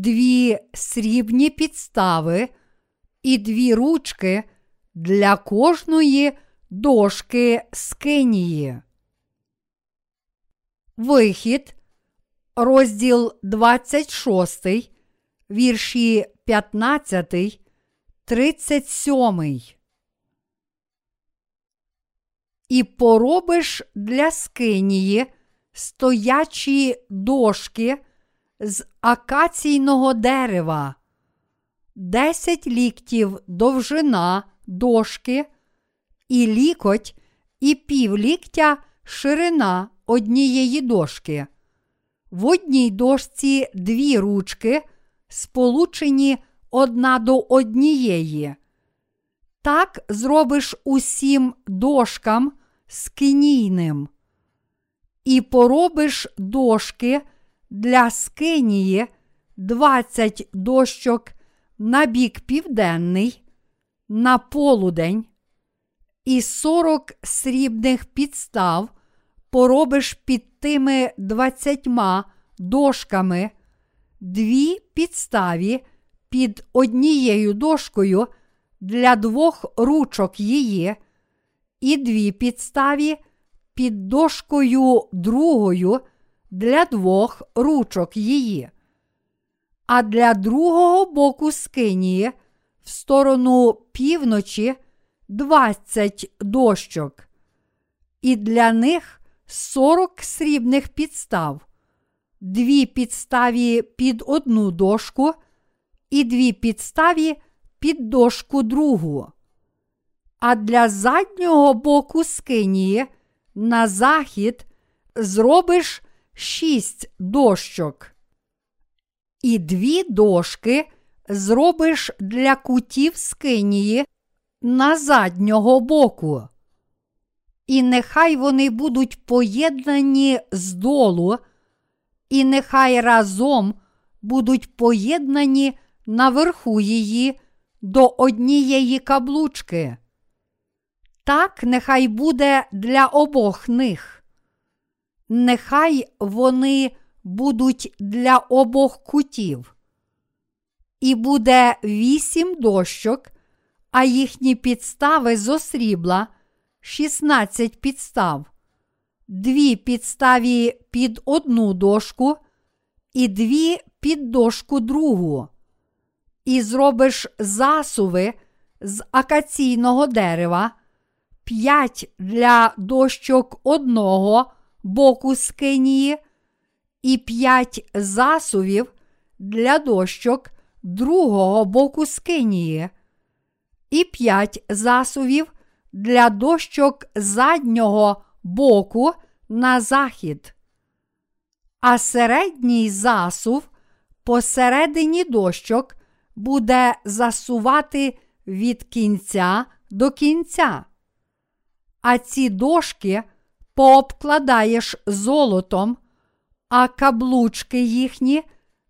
2 срібні підстави і 2 ручки для кожної дошки скинії. Вихід, розділ 26, вірші 15, 37. І поробиш для скинії стоячі дошки з акаційного дерева, 10 ліктів довжина дошки і лікоть і півліктя ширина однієї дошки. В одній дошці 2 ручки, сполучені одна до однієї. Так зробиш усім дошкам скинійним. І поробиш дошки для скинії 20 дощок на бік південний, на полудень, і 40 срібних підстав поробиш під тими 20 дошками, 2 підставі під однією дошкою для 2 ручок її і 2 підставі під дошкою другою для 2 ручок її. А для другого боку скинії в сторону півночі 20 дощок, і для них 40 срібних підстав, 2 підставі під одну дошку і 2 підставі під дошку другу. А для заднього боку скинії на захід зробиш 6 дощок. І 2 дошки зробиш для кутів скинії на заднього боку. І нехай вони будуть поєднані здолу, і нехай разом будуть поєднані наверху її до однієї каблучки. Так нехай буде для обох них. Нехай вони будуть для обох кутів. І буде 8 дощок, а їхні підстави зо срібла 16 підстав, 2 підставі під одну дошку і 2 під дошку другу. І зробиш засуви з акаційного дерева, 5 для дощок одного боку скинії і 5 засувів для дощок другого боку скинії і 5 засувів для дощок заднього боку на захід. А середній засув посередині дощок буде засувати від кінця до кінця. А ці дошки пообкладаєш золотом, а каблучки їхні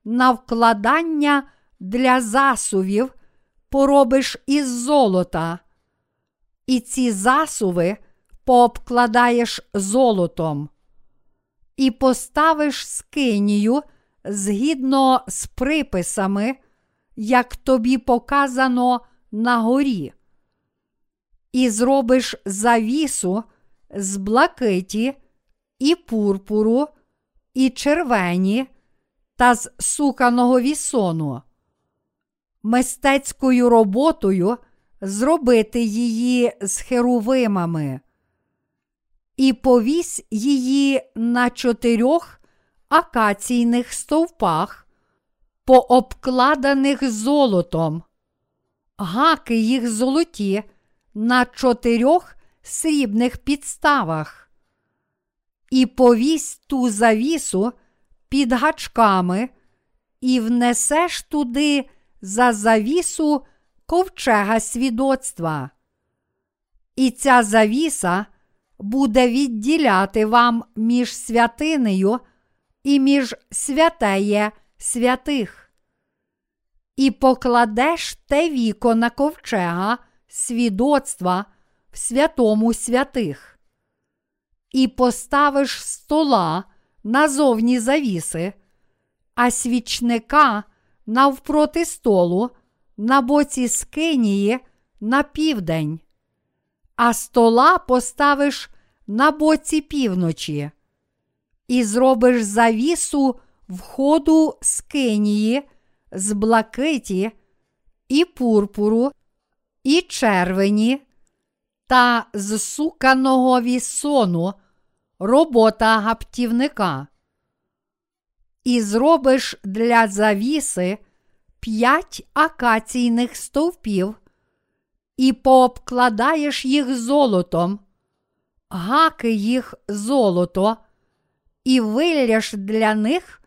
на вкладання для засувів поробиш із золота. І ці засуви пообкладаєш золотом. І поставиш скинію згідно з приписами, як тобі показано на горі. І зробиш завісу з блакиті і пурпуру, і червені та з суканого вісону. Мистецькою роботою зробити її з херувимами. І повісь її на 4 акаційних стовпах, пообкладених золотом. Гаки їх золоті на 4 срібних підставах. І повісь ту завісу під гачками, і внесеш туди за завісу ковчега свідоцтва. І ця завіса буде відділяти вам між святинею і між святеє святих. І покладеш те віко на ковчега свідоцтва в святому святих. І поставиш стола назовні завіси, а свічника навпроти столу на боці скинії на південь, а стола поставиш на боці півночі і зробиш завісу входу скинії з блакиті і пурпуру і червені та з суканого вісону, робота гаптівника. І зробиш для завіси 5 акаційних стовпів і пообкладаєш їх золотом, гаки їх золото, і вилляш для них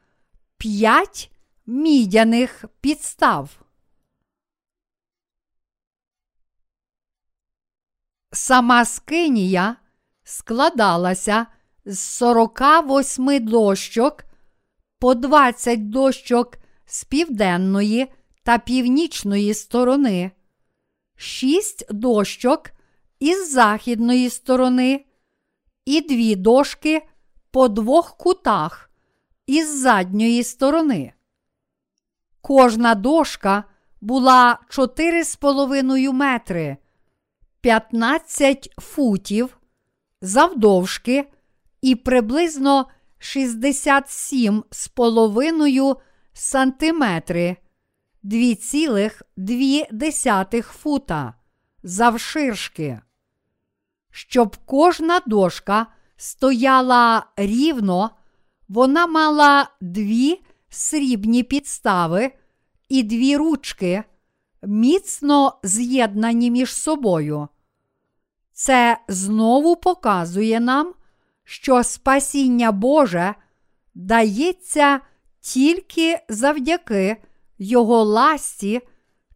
5 мідяних підстав. Сама скинія складалася з 48 дощок, по 20 дощок з південної та північної сторони, 6 дощок із західної сторони і 2 дошки по 2 кутах із задньої сторони. Кожна дошка була 4,5 метри, 15 футів завдовжки і приблизно 67,5 сантиметри, 2,2 фута завширшки. Щоб кожна дошка стояла рівно, вона мала 2 срібні підстави і 2 ручки, міцно з'єднані між собою. Це знову показує нам, що спасіння Боже дається тільки завдяки Його ласті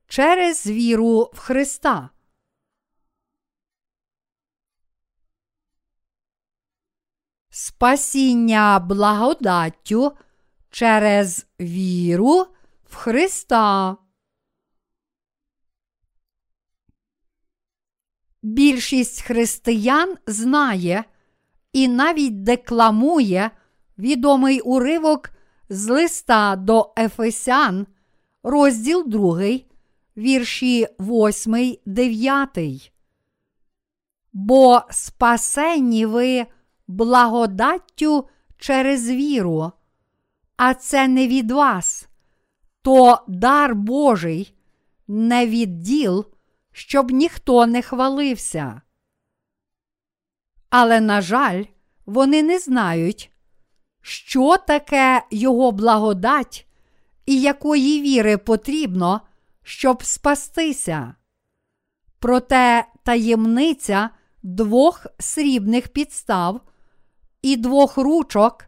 через віру в Христа. Спасіння благодаттю через віру в Христа. Більшість християн знає і навіть декламує відомий уривок з листа до Ефесян, розділ 2, вірші 8-9. «Бо спасені ви благодаттю через віру, а це не від вас, то дар Божий, не від діл, щоб ніхто не хвалився». Але, на жаль, вони не знають, що таке Його благодать і якої віри потрібно, щоб спастися. Проте таємниця 2 срібних підстав і 2 ручок,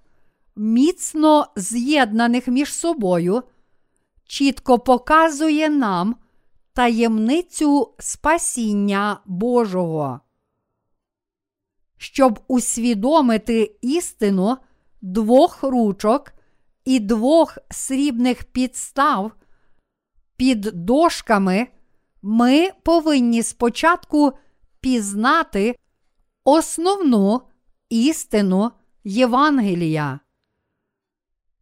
міцно з'єднаних між собою, чітко показує нам таємницю спасіння Божого. Щоб усвідомити істину 2 ручок і 2 срібних підстав під дошками, ми повинні спочатку пізнати основну істину Євангелія.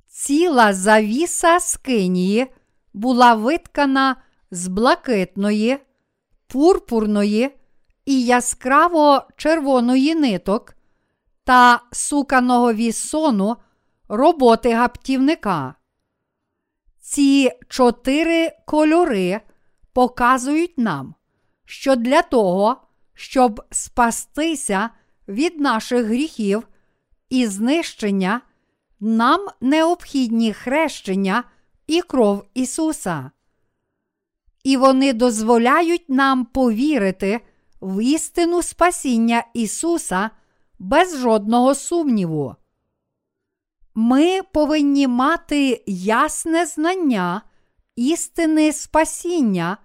Ціла завіса скинії була виткана з блакитної, пурпурної і яскраво-червоної ниток та суканого вісону роботи гаптівника. Ці 4 кольори показують нам, що для того, щоб спастися від наших гріхів і знищення, нам необхідні хрещення і кров Ісуса. І вони дозволяють нам повірити в істину спасіння Ісуса без жодного сумніву. Ми повинні мати ясне знання істини спасіння,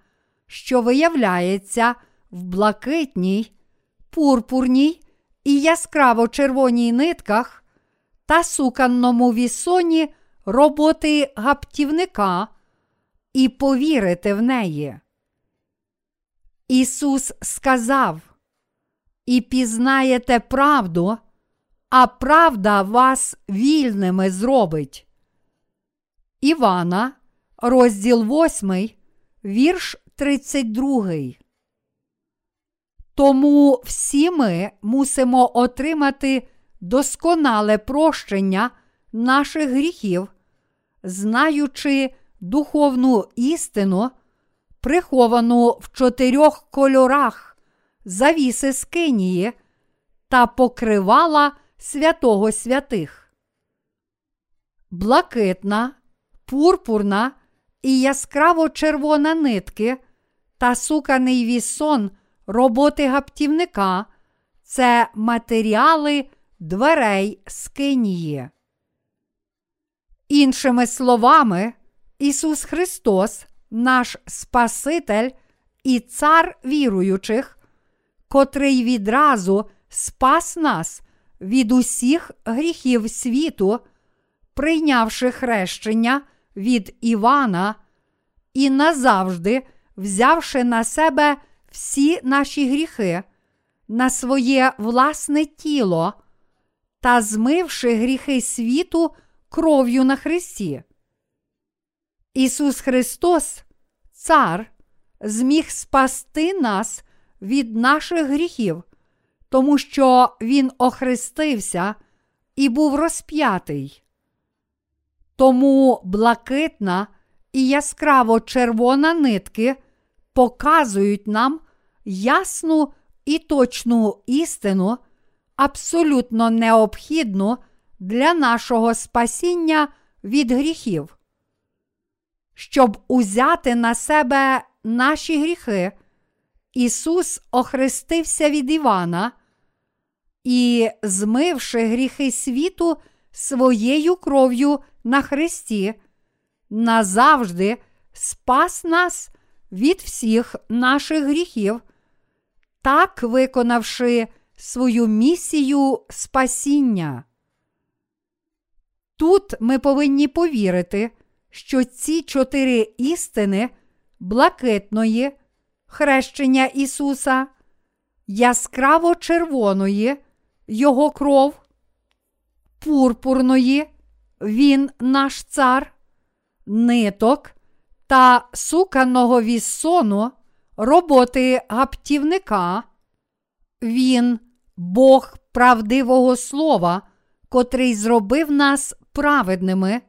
що виявляється в блакитній, пурпурній і яскраво-червоній нитках та суканному вісоні роботи гаптівника і повірити в неї. Ісус сказав: «І пізнаєте правду, а правда вас вільними зробить». Івана, розділ 8, вірш 32. Тому всі ми мусимо отримати досконале прощення наших гріхів, знаючи духовну істину, приховану в 4 кольорах завіси скинії та покривала святого святих. Блакитна, пурпурна і яскраво-червона нитки та суканий вісон роботи гаптівника – це матеріали дверей скинії. Іншими словами, Ісус Христос, наш Спаситель і Цар віруючих, котрий відразу спас нас від усіх гріхів світу, прийнявши хрещення від Івана і назавжди взявши на себе всі наші гріхи, на своє власне тіло та змивши гріхи світу кров'ю на хресті. Ісус Христос, Цар, зміг спасти нас від наших гріхів, тому що Він охрестився і був розп'ятий. Тому блакитна і яскраво-червона нитки показують нам ясну і точну істину, абсолютно необхідну для нашого спасіння від гріхів. Щоб узяти на себе наші гріхи, Ісус охрестився від Івана і, змивши гріхи світу своєю кров'ю на хресті, назавжди спас нас від всіх наших гріхів, так виконавши свою місію спасіння. Тут ми повинні повірити, що ці 4 істини блакитної, хрещення Ісуса, яскраво-червоної, Його кров, пурпурної, Він наш Цар, ниток та суканого віссону, роботи гаптівника, Він – Бог правдивого слова, котрий зробив нас праведними.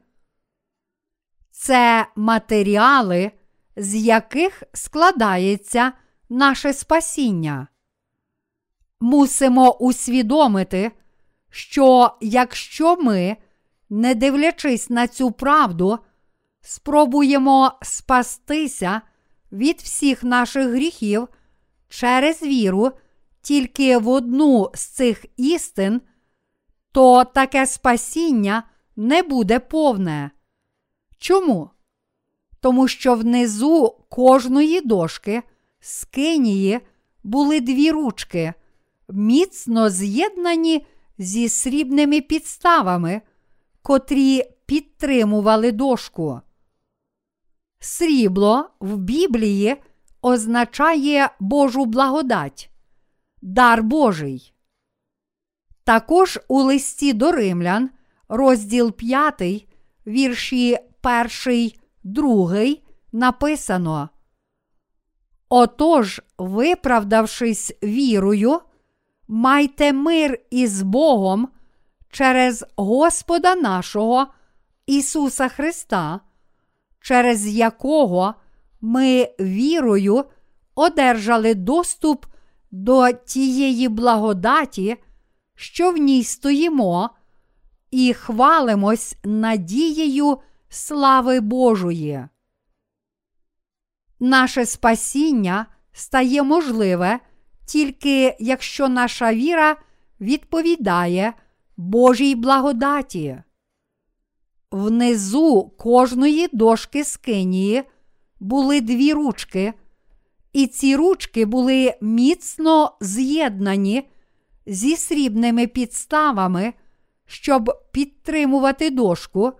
Це матеріали, з яких складається наше спасіння. Мусимо усвідомити, що якщо ми, не дивлячись на цю правду, спробуємо спастися від всіх наших гріхів через віру тільки в одну з цих істин, то таке спасіння не буде повне. Чому? Тому що внизу кожної дошки скинії були 2 ручки, міцно з'єднані зі срібними підставами, котрі підтримували дошку. Срібло в Біблії означає Божу благодать, дар Божий. Також у листі до Римлян, розділ 5, вірші 1-2 написано: «Отож, виправдавшись вірою, майте мир із Богом через Господа нашого Ісуса Христа, через якого ми вірою одержали доступ до тієї благодаті, що в ній стоїмо, і хвалимось надією слави Божої». Наше спасіння стає можливе тільки якщо наша віра відповідає Божій благодаті. Внизу кожної дошки скинії були 2 ручки, і ці ручки були міцно з'єднані зі срібними підставами, щоб підтримувати дошку,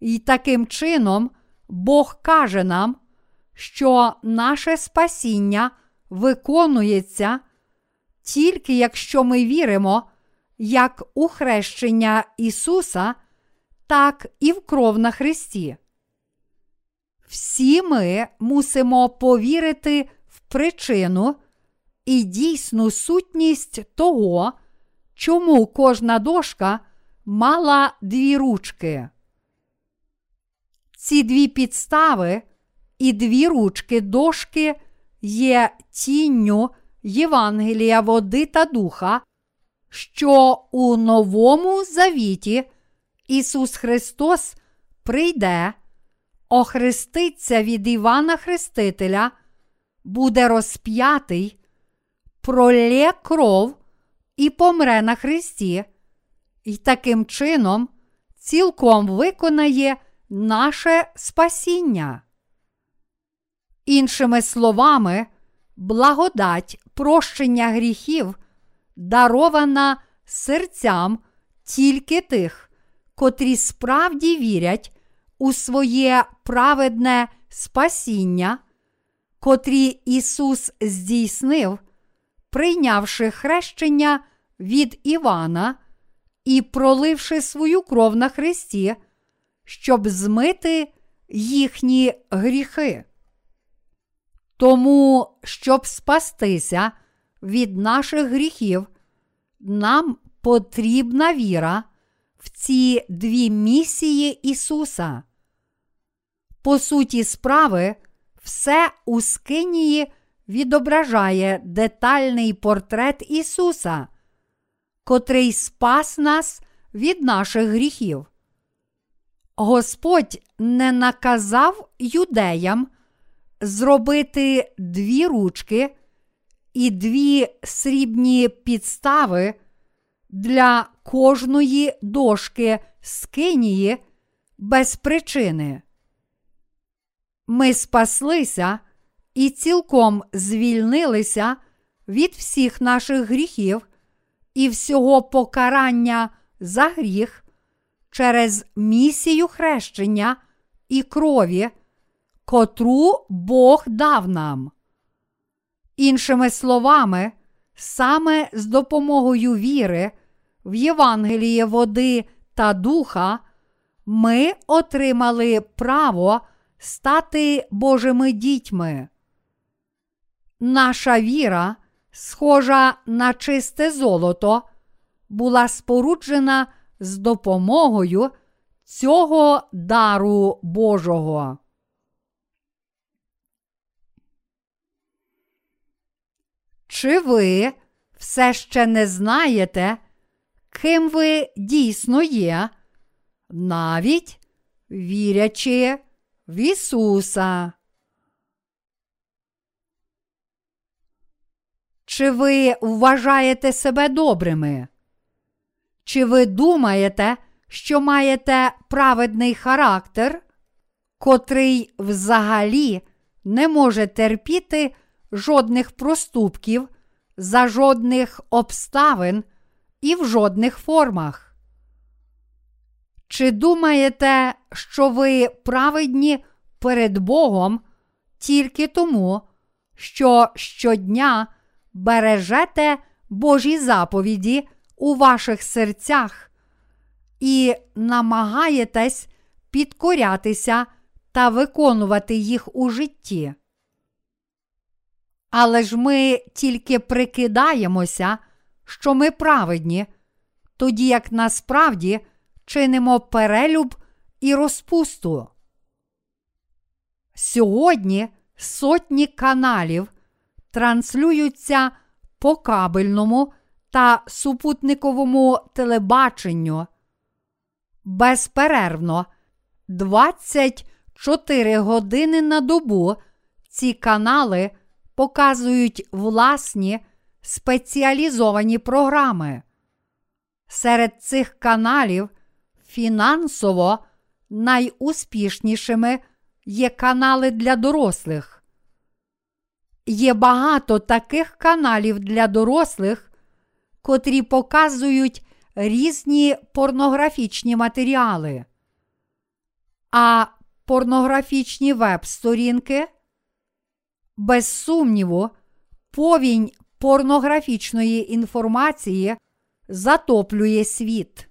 і таким чином Бог каже нам, що наше спасіння виконується тільки якщо ми віримо як у хрещення Ісуса, так і в кров на хресті. Всі ми мусимо повірити в причину і дійсну сутність того, чому кожна дошка мала дві ручки. Ці дві підстави і дві ручки дошки є тінню Євангелія води та духа, що у Новому Завіті Ісус Христос прийде, охреститься від Івана Хрестителя, буде розп'ятий, пролє кров і помре на хресті, і таким чином цілком виконає наше спасіння. Іншими словами, благодать прощення гріхів дарована серцям тільки тих, котрі справді вірять у своє праведне спасіння, котрі Ісус здійснив, прийнявши хрещення від Івана і проливши свою кров на хресті, щоб змити їхні гріхи. Тому, щоб спастися від наших гріхів, нам потрібна віра в ці дві місії Ісуса. По суті справи, все у Скинії відображає детальний портрет Ісуса, котрий спас нас від наших гріхів. Господь не наказав юдеям зробити дві ручки і дві срібні підстави для кожної дошки скинії без причини. Ми спаслися і цілком звільнилися від всіх наших гріхів і всього покарання за гріх через місію хрещення і крові, котру Бог дав нам. Іншими словами, саме з допомогою віри в Євангеліє води та духа ми отримали право стати Божими дітьми. Наша віра, схожа на чисте золото, була споруджена з допомогою цього дару Божого. Чи ви все ще не знаєте, ким ви дійсно є, навіть вірячи в Ісуса? Чи ви вважаєте себе добрими? Чи ви думаєте, що маєте праведний характер, котрий взагалі не може терпіти жодних проступків, за жодних обставин і в жодних формах? Чи думаєте, що ви праведні перед Богом тільки тому, що щодня бережете Божі заповіді у ваших серцях і намагаєтесь підкорятися та виконувати їх у житті? Але ж ми тільки прикидаємося, що ми праведні, тоді як насправді чинимо перелюб і розпусту. Сьогодні сотні каналів транслюються по кабельному та супутниковому телебаченню. Безперервно, 24 години на добу ці канали показують власні спеціалізовані програми. Серед цих каналів фінансово найуспішнішими є канали для дорослих. Є багато таких каналів для дорослих, котрі показують різні порнографічні матеріали. А порнографічні веб-сторінки – без сумніву, повінь порнографічної інформації затоплює світ.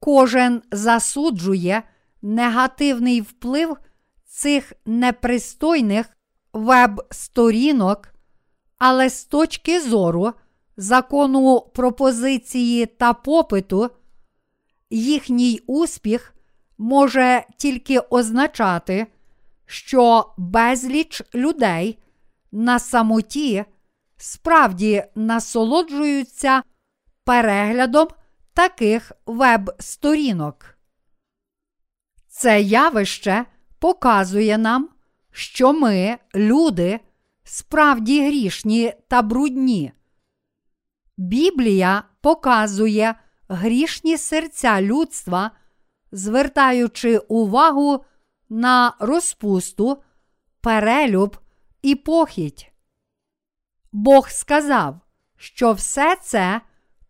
Кожен засуджує негативний вплив цих непристойних веб-сторінок, але з точки зору закону пропозиції та попиту, їхній успіх може тільки означати, що безліч людей на самоті справді насолоджуються переглядом таких веб-сторінок. Це явище показує нам, що ми, люди, справді грішні та брудні. Біблія показує грішні серця людства, звертаючи увагу на розпусту, перелюб і похіть. Бог сказав, що все це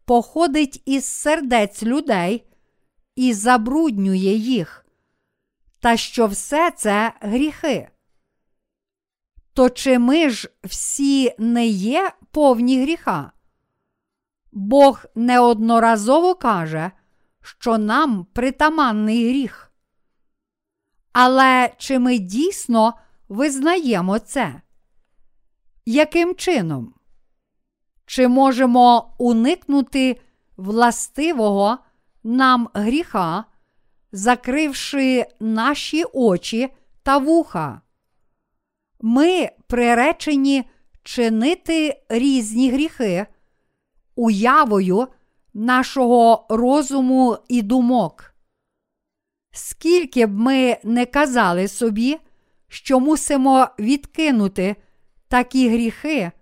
походить із сердець людей і забруднює їх, та що все це гріхи. То чи ми ж всі не є повні гріха? Бог неодноразово каже, що нам притаманний гріх. Але чи ми дійсно визнаємо це? Яким чином? Чи можемо уникнути властивого нам гріха, закривши наші очі та вуха? Ми приречені чинити різні гріхи уявою нашого розуму і думок. Скільки б ми не казали собі, що мусимо відкинути такі гріхи,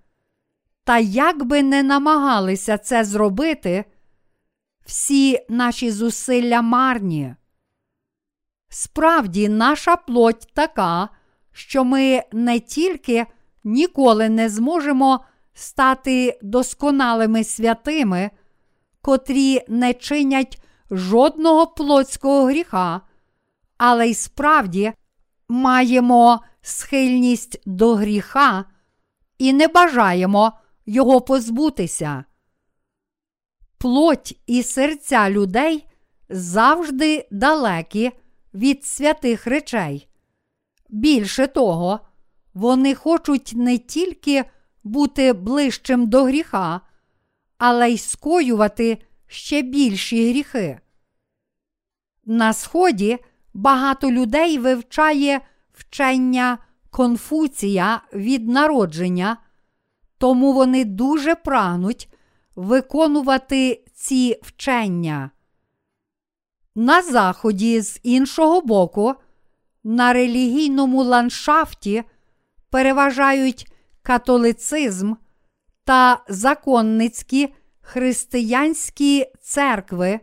та як би не намагалися це зробити, всі наші зусилля марні. Справді, наша плоть така, що ми не тільки ніколи не зможемо стати досконалими святими, котрі не чинять жодного плотського гріха, але й справді маємо схильність до гріха і не бажаємо його позбутися. Плоть і серця людей завжди далекі від святих речей. Більше того, вони хочуть не тільки бути ближчим до гріха, але й скоювати ще більші гріхи. На Сході багато людей вивчає вчення Конфуція від народження, тому вони дуже прагнуть виконувати ці вчення. На Заході, з іншого боку, на релігійному ландшафті переважають католицизм та законницькі християнські церкви,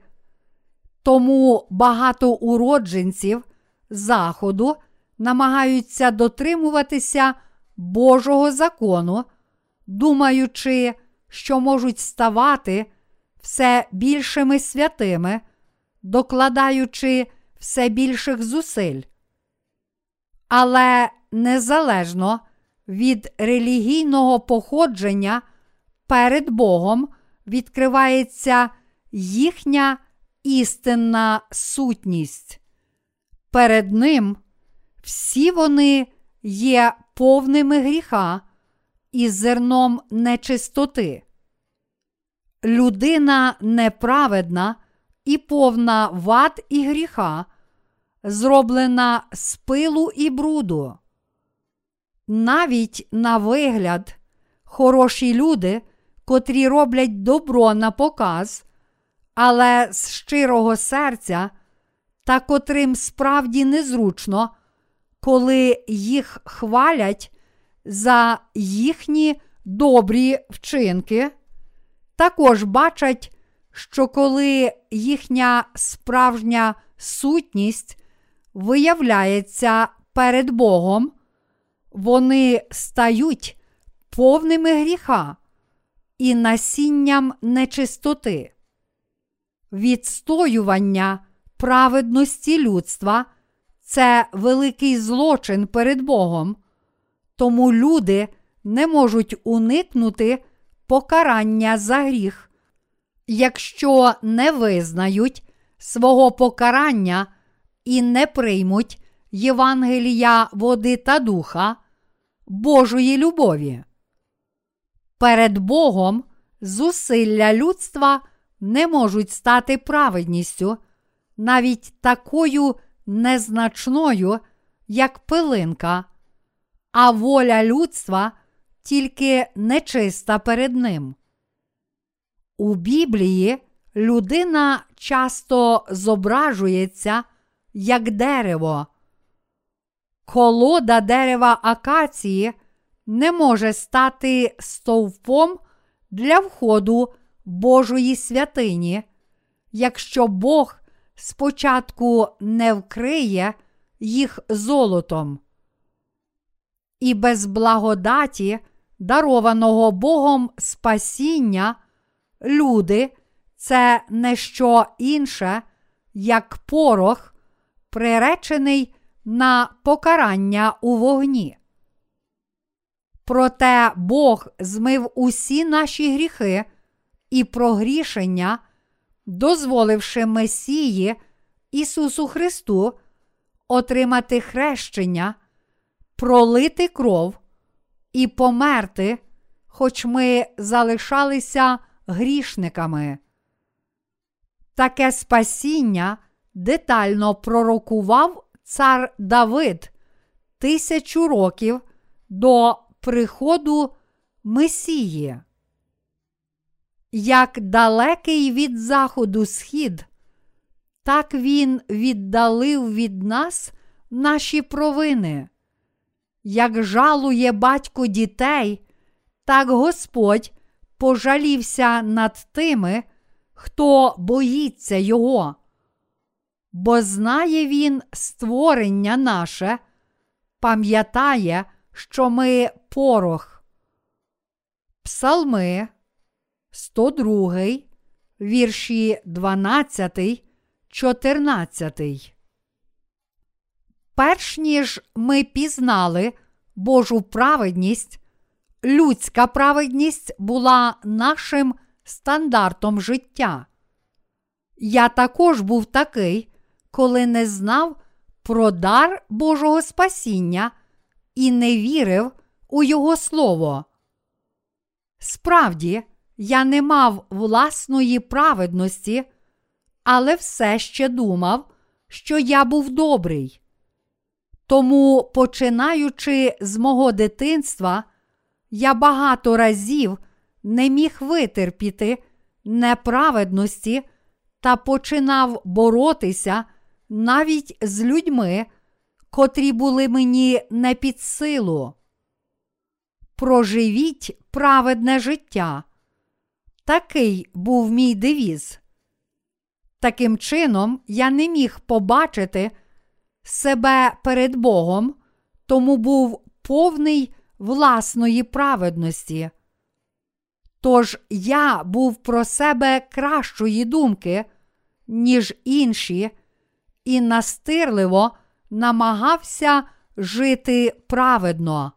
тому багато уродженців Заходу намагаються дотримуватися Божого закону, думаючи, що можуть ставати все більшими святими, докладаючи все більших зусиль. Але незалежно від релігійного походження перед Богом відкривається їхня істинна сутність. Перед Ним всі вони є повними гріха і зерном нечистоти. Людина неправедна і повна вад і гріха, зроблена з пилу і бруду. Навіть на вигляд хороші люди, котрі роблять добро на показ, але з щирого серця, та котрим справді незручно, коли їх хвалять за їхні добрі вчинки, також бачать, що коли їхня справжня сутність виявляється перед Богом, вони стають повними гріха і насінням нечистоти. Відстоювання праведності людства – це великий злочин перед Богом, тому люди не можуть уникнути покарання за гріх, якщо не визнають свого покарання і не приймуть Євангелія води та духа, Божої любові. Перед Богом зусилля людства не можуть стати праведністю, навіть такою незначною, як пилинка, а воля людства тільки нечиста перед ним. У Біблії людина часто зображується як дерево. Колода дерева акації не може стати стовпом для входу Божої святині, якщо Бог спочатку не вкриє їх золотом. І без благодаті, дарованого Богом спасіння, люди – це не що інше, як порох, приречений на покарання у вогні. Проте Бог змив усі наші гріхи і прогрішення, дозволивши Месії Ісусу Христу отримати хрещення, пролити кров і померти, хоч ми залишалися грішниками. Таке спасіння детально пророкував цар Давид 1000 років до приходу Месії. Як далекий від заходу схід, так він віддалив від нас наші провини. Як жалує батько дітей, так Господь пожалівся над тими, хто боїться його. Бо знає він створення наше, пам'ятає, що ми порох. Псалми 102, вірші 12, 14. Перш ніж ми пізнали Божу праведність, людська праведність була нашим стандартом життя. Я також був такий, коли не знав про дар Божого спасіння і не вірив у Його слово. Справді, я не мав власної праведності, але все ще думав, що я був добрий. Тому, починаючи з мого дитинства, я багато разів не міг витерпіти неправедності та починав боротися навіть з людьми, котрі були мені не під силу. Проживіть праведне життя. Такий був мій девіз. Таким чином, я не міг побачити себе перед Богом, тому був повний власної праведності. Тож я був про себе кращої думки, ніж інші, і настирливо намагався жити праведно.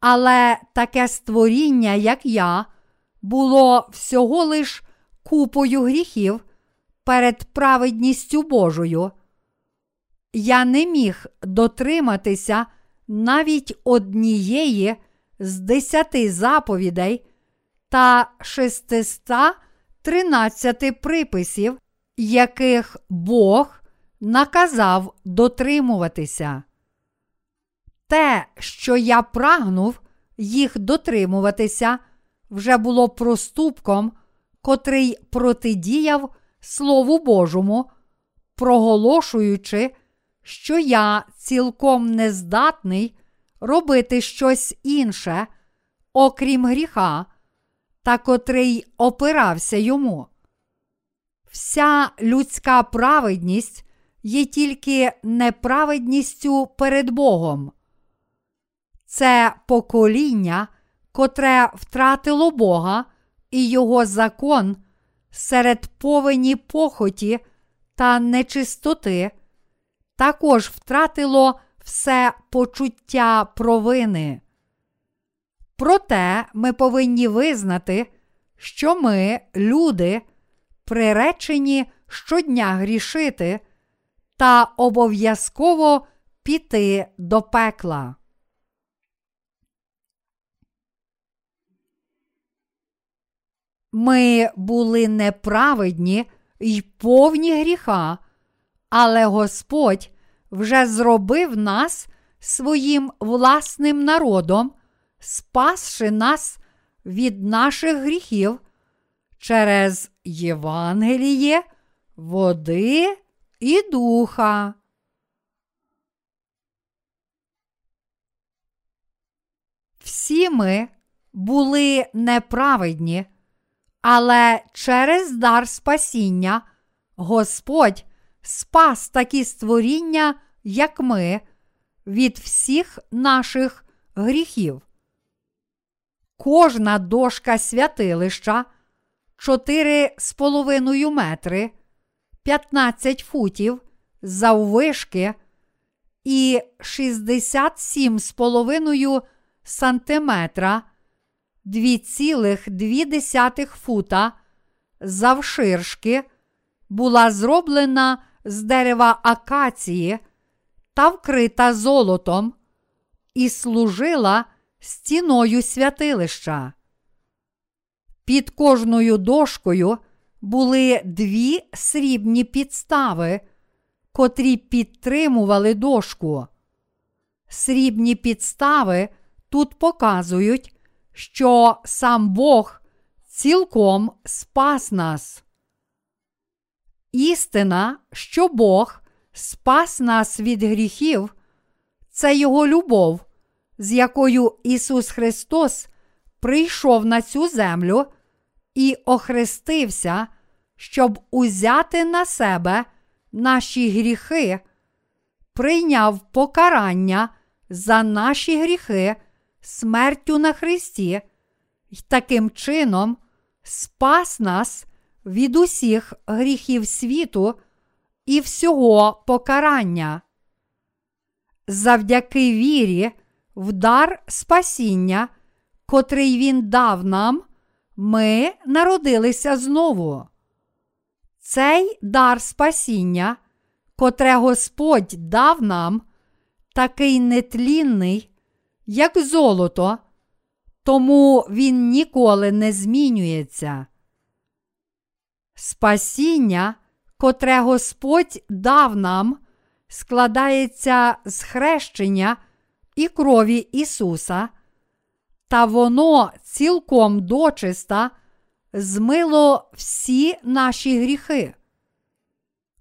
Але таке створіння, як я, було всього лиш купою гріхів перед праведністю Божою. Я не міг дотриматися навіть однієї з 10 заповідей та 613 приписів, яких Бог наказав дотримуватися. Те, що я прагнув їх дотримуватися, вже було проступком, котрий протидіяв Слову Божому, проголошуючи, що я цілком нездатний робити щось інше, окрім гріха, та котрий опирався йому. Вся людська праведність є тільки неправедністю перед Богом. Це покоління, котре втратило Бога і Його закон серед повені похоті та нечистоти, також втратило все почуття провини. Проте ми повинні визнати, що ми, люди, приречені щодня грішити та обов'язково піти до пекла. Ми були неправедні й повні гріха, але Господь вже зробив нас своїм власним народом, спасши нас від наших гріхів через Євангеліє, води і духа. Всі ми були неправедні, але через дар спасіння Господь спас такі створіння, як ми, від всіх наших гріхів. Кожна дошка святилища 4,5 метри, 15 футів заввишки і 67,5 сантиметра, 2,2 фута завширшки, була зроблена з дерева акації та вкрита золотом і служила стіною святилища. Під кожною дошкою були 2 срібні підстави, котрі підтримували дошку. Срібні підстави тут показують, що сам Бог цілком спас нас. Істина, що Бог спас нас від гріхів, це Його любов, з якою Ісус Христос прийшов на цю землю і охрестився, щоб узяти на себе наші гріхи, прийняв покарання за наші гріхи смертю на хресті і таким чином спас нас від усіх гріхів світу і всього покарання. Завдяки вірі в дар спасіння, котрий Він дав нам, ми народилися знову. Цей дар спасіння, котре Господь дав нам, такий нетлінний, як золото, тому він ніколи не змінюється. Спасіння, котре Господь дав нам, складається з хрещення і крові Ісуса, та воно цілком дочиста змило всі наші гріхи.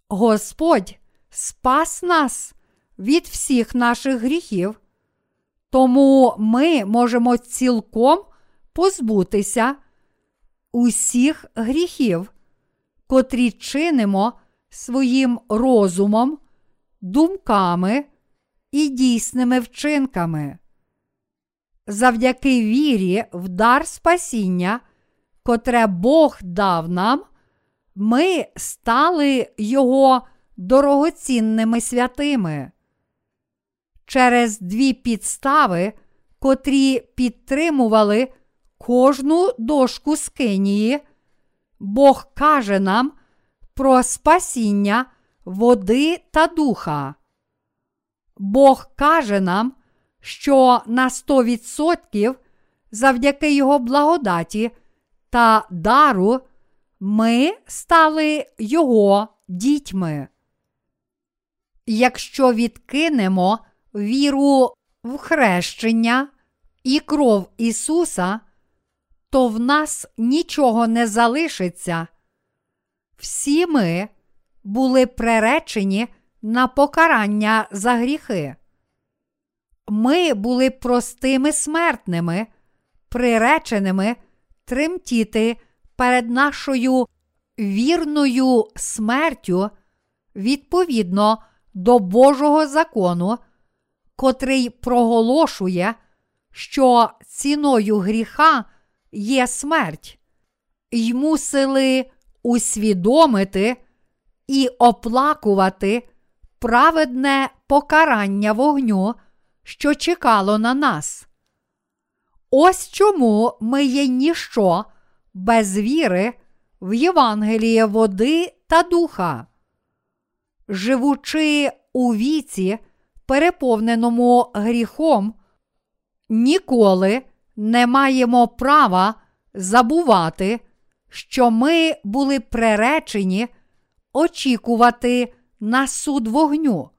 Господь спас нас від всіх наших гріхів, тому ми можемо цілком позбутися усіх гріхів, котрі чинимо своїм розумом, думками і дійсними вчинками. Завдяки вірі в дар спасіння, котре Бог дав нам, ми стали Його дорогоцінними святими. Через 2 підстави, котрі підтримували кожну дошку скинії, Бог каже нам про спасіння води та духа. Бог каже нам, що на 100% завдяки Його благодаті та дару ми стали Його дітьми. Якщо відкинемо віру в хрещення і кров Ісуса, то в нас нічого не залишиться. Всі ми були приречені на покарання за гріхи. Ми були простими смертними, приреченими тремтіти перед нашою вірною смертю відповідно до Божого закону, котрий проголошує, що ціною гріха є смерть, й мусили усвідомити і оплакувати праведне покарання вогню, що чекало на нас. Ось чому ми є ніщо без віри в Євангеліє води та духа. живучи у віці, переповненому гріхом, ніколи не маємо права забувати, що ми були приречені очікувати на суд вогню.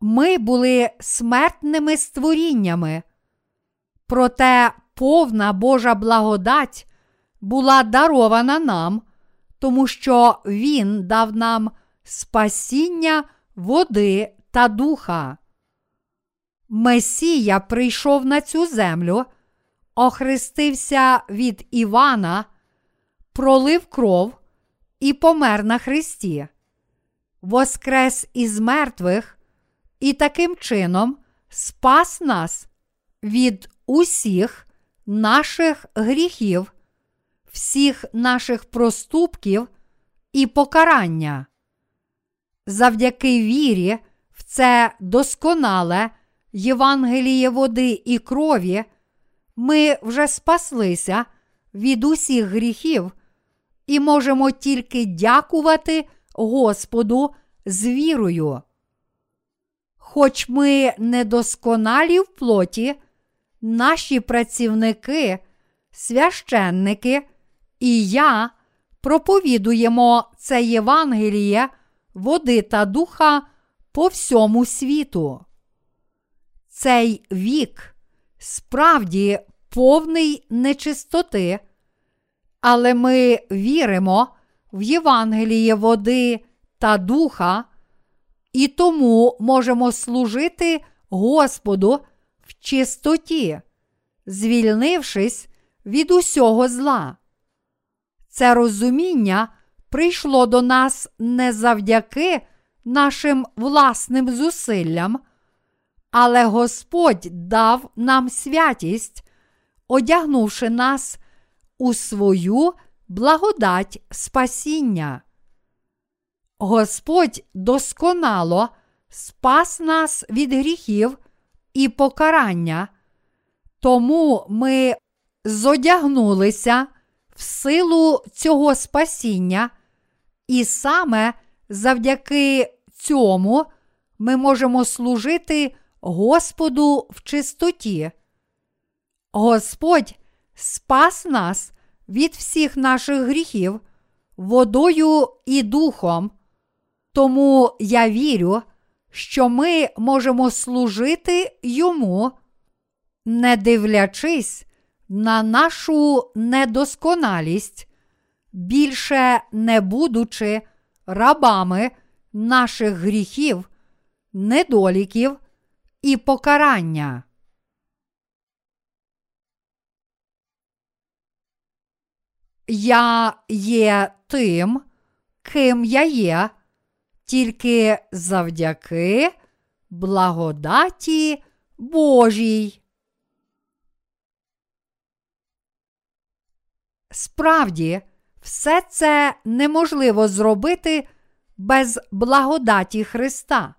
Ми були смертними створіннями, проте повна Божа благодать була дарована нам, тому що Він дав нам спасіння води та духа. Месія прийшов на цю землю, охрестився від Івана, пролив кров і помер на хресті, воскрес із мертвих і таким чином спас нас від усіх наших гріхів, всіх наших проступків і покарання. Завдяки вірі в це досконале Євангеліє води і крові ми вже спаслися від усіх гріхів і можемо тільки дякувати Господу з вірою. Хоч ми недосконалі в плоті, наші працівники, священники і я проповідуємо це Євангеліє води та духа по всьому світу. Цей вік справді повний нечистоти, але ми віримо в Євангеліє води та духа і тому можемо служити Господу в чистоті, звільнившись від усього зла. Це розуміння прийшло до нас не завдяки нашим власним зусиллям, але Господь дав нам святість, одягнувши нас у свою благодать спасіння. Господь досконало спас нас від гріхів і покарання, тому ми зодягнулися в силу цього спасіння, і саме завдяки цьому ми можемо служити Господу в чистоті. Господь спас нас від всіх наших гріхів водою і духом, тому я вірю, що ми можемо служити Йому, не дивлячись на нашу недосконалість, більше не будучи рабами наших гріхів, недоліків і покарання. Я є тим, ким я є, тільки завдяки благодаті Божій. Справді, все це неможливо зробити без благодаті Христа.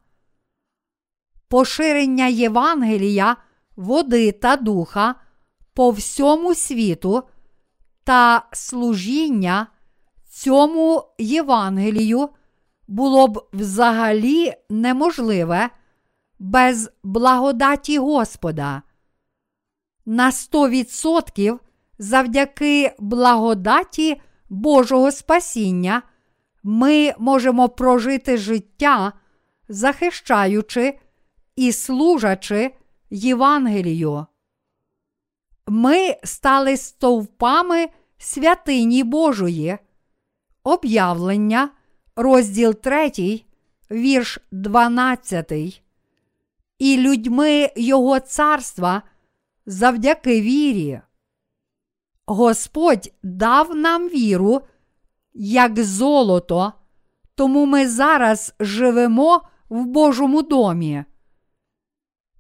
Поширення Євангелія, води та духа по всьому світу та служіння цьому Євангелію було б взагалі неможливе без благодаті Господа. На 100% завдяки благодаті Божого спасіння ми можемо прожити життя, захищаючи і служачи Євангелію. Ми стали стовпами святині Божої. Об'явлення, розділ 3, вірш 12. І людьми Його царства завдяки вірі. Господь дав нам віру, як золото, тому ми зараз живемо в Божому домі.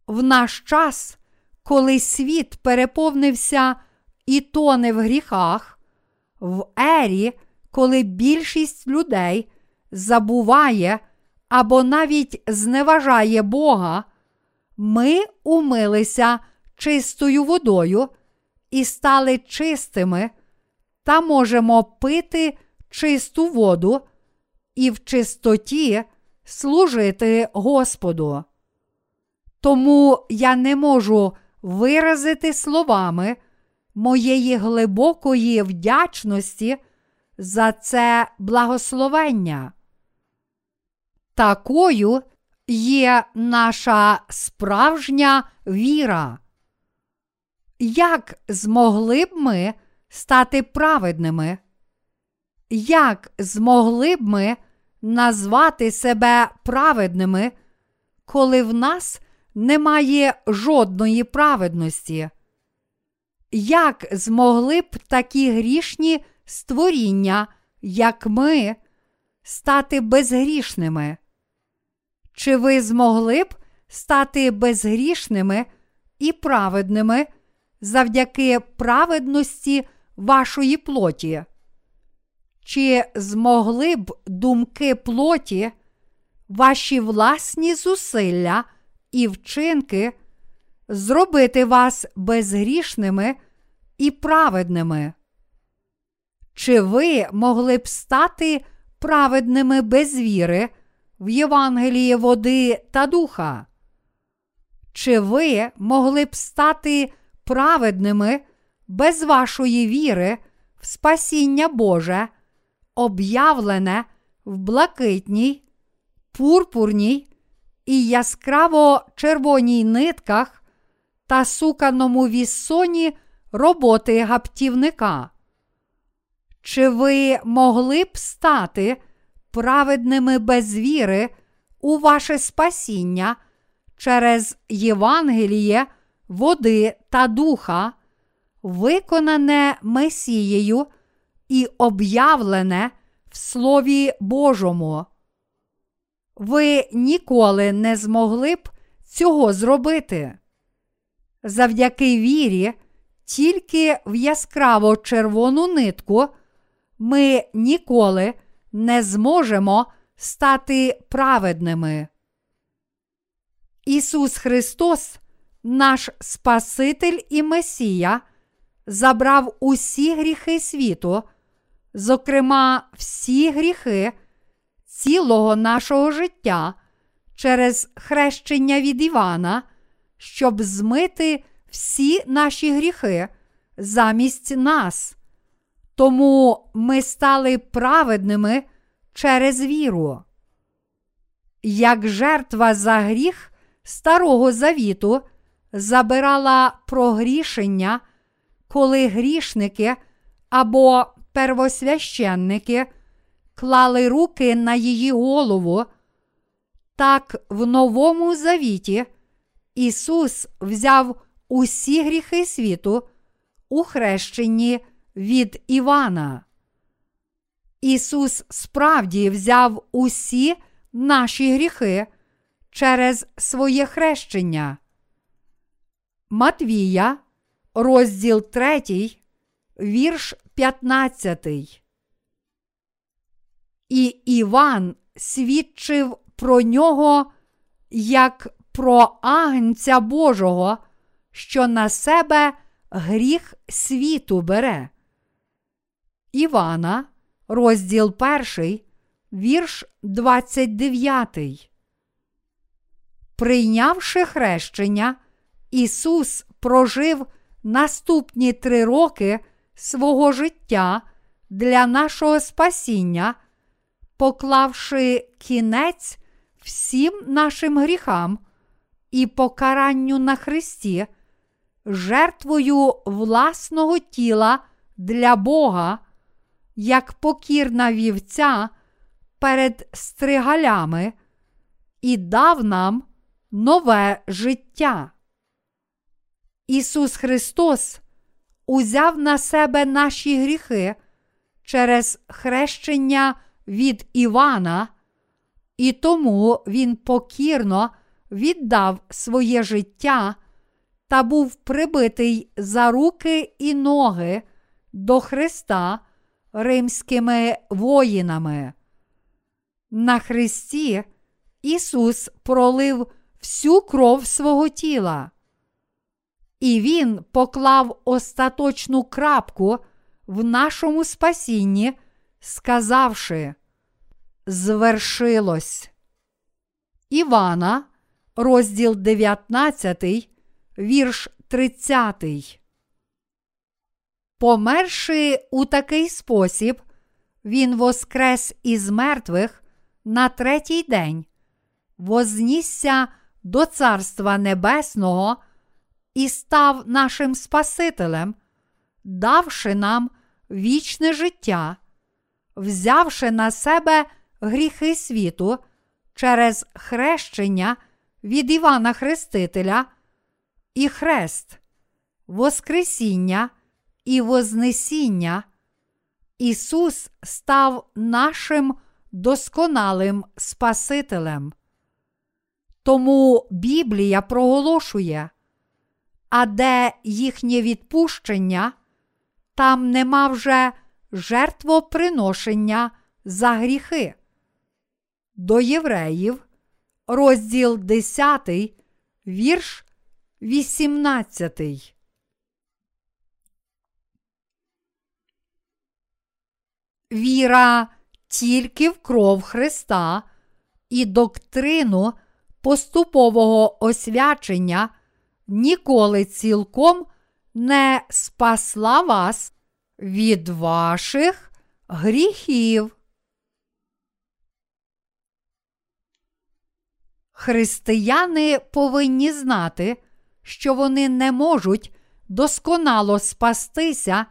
В наш час, коли світ переповнився і тоне в гріхах, в ері, коли більшість людей забуває або навіть зневажає Бога, ми умилися чистою водою і стали чистими та можемо пити чисту воду і в чистоті служити Господу. Тому я не можу виразити словами моєї глибокої вдячності за це благословення. Такою є наша справжня віра. Як змогли б ми стати праведними? Як змогли б ми назвати себе праведними, коли в нас немає жодної праведності? Як змогли б такі грішні створіння, як ми, стати безгрішними? Чи ви змогли б стати безгрішними і праведними завдяки праведності вашої плоті? Чи змогли б думки плоті, ваші власні зусилля і вчинки зробити вас безгрішними і праведними? Чи ви могли б стати праведними без віри в Євангелії води та духа? Чи ви могли б стати праведними без вашої віри в спасіння Боже, об'явлене в блакитній, пурпурній і яскраво-червоній нитках та суканому віссоні роботи гаптівника? Чи ви могли б стати праведними без віри у ваше спасіння через Євангеліє води та духа, виконане Месією і об'явлене в Слові Божому? Ви ніколи не змогли б цього зробити. Завдяки вірі тільки в яскраво-червону нитку ми ніколи не зможемо стати праведними. Ісус Христос, наш Спаситель і Месія, забрав усі гріхи світу, зокрема всі гріхи цілого нашого життя через хрещення від Івана, щоб змити всі наші гріхи замість нас. Тому ми стали праведними через віру. Як жертва за гріх Старого Завіту забирала прогрішення, коли грішники або первосвященники клали руки на її голову, так в Новому Завіті Ісус взяв усі гріхи світу у хрещенні від Івана. Ісус справді взяв усі наші гріхи через своє хрещення. Матвія, розділ 3, вірш 15. І Іван свідчив про нього, як про агнця Божого, що на себе гріх світу бере. Івана, розділ 1, вірш 29. Прийнявши хрещення, Ісус прожив наступні 3 роки свого життя для нашого спасіння, поклавши кінець всім нашим гріхам і покаранню на хресті, жертвою власного тіла для Бога, як покірна вівця перед стригалями, і дав нам нове життя. Ісус Христос узяв на себе наші гріхи через хрещення від Івана, і тому Він покірно віддав своє життя та був прибитий за руки і ноги до хреста римськими воїнами. На хресті Ісус пролив всю кров свого тіла, і Він поклав остаточну крапку в нашому спасінні, сказавши: «Звершилось». Івана, розділ 19, вірш 30. Померши у такий спосіб, він воскрес із мертвих на третій день, вознісся до Царства Небесного і став нашим Спасителем, давши нам вічне життя, взявши на себе гріхи світу через хрещення від Івана Хрестителя і хрест, воскресіння і вознесіння, Ісус став нашим досконалим Спасителем. Тому Біблія проголошує: а де їхнє відпущення, там нема вже жертвоприношення за гріхи. До Євреїв, розділ 10, вірш 18. Віра тільки в кров Христа і доктрину поступового освячення ніколи цілком не спасла вас від ваших гріхів. Християни повинні знати, що вони не можуть досконало спастися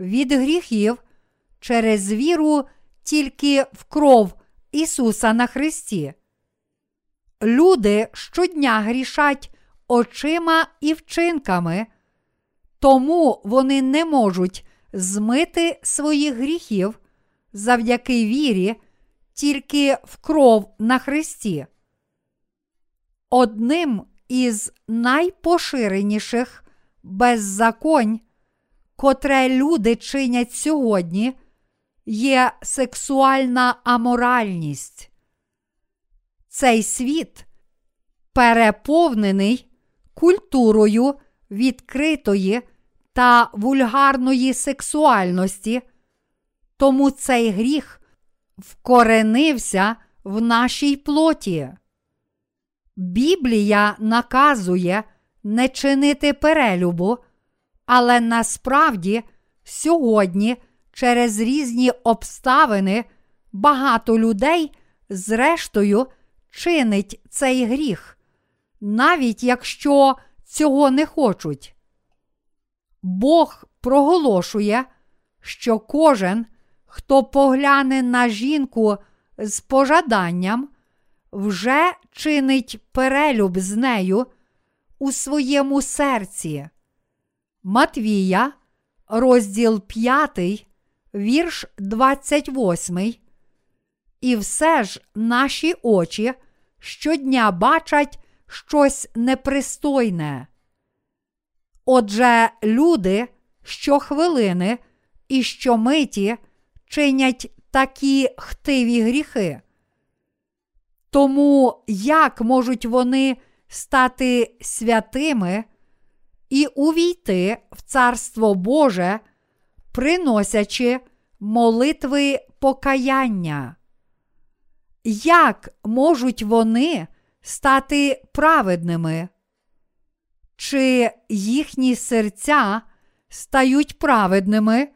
від гріхів через віру тільки в кров Ісуса на хресті. Люди щодня грішать очима і вчинками, тому вони не можуть змити своїх гріхів завдяки вірі тільки в кров на хресті. Одним із найпоширеніших беззаконь, котре люди чинять сьогодні, є сексуальна аморальність. Цей світ переповнений культурою відкритої та вульгарної сексуальності, тому цей гріх вкоренився в нашій плоті. Біблія наказує не чинити перелюбу, але насправді сьогодні через різні обставини багато людей зрештою чинить цей гріх, навіть якщо цього не хочуть. Бог проголошує, що кожен, хто погляне на жінку з пожаданням, вже чинить перелюб з нею у своєму серці. Матвія, розділ 5, вірш 28. І все ж наші очі щодня бачать щось непристойне. Отже, люди щохвилини і щомиті чинять такі хтиві гріхи. Тому як можуть вони стати святими і увійти в Царство Боже, приносячи молитви покаяння? Як можуть вони стати праведними? Чи їхні серця стають праведними,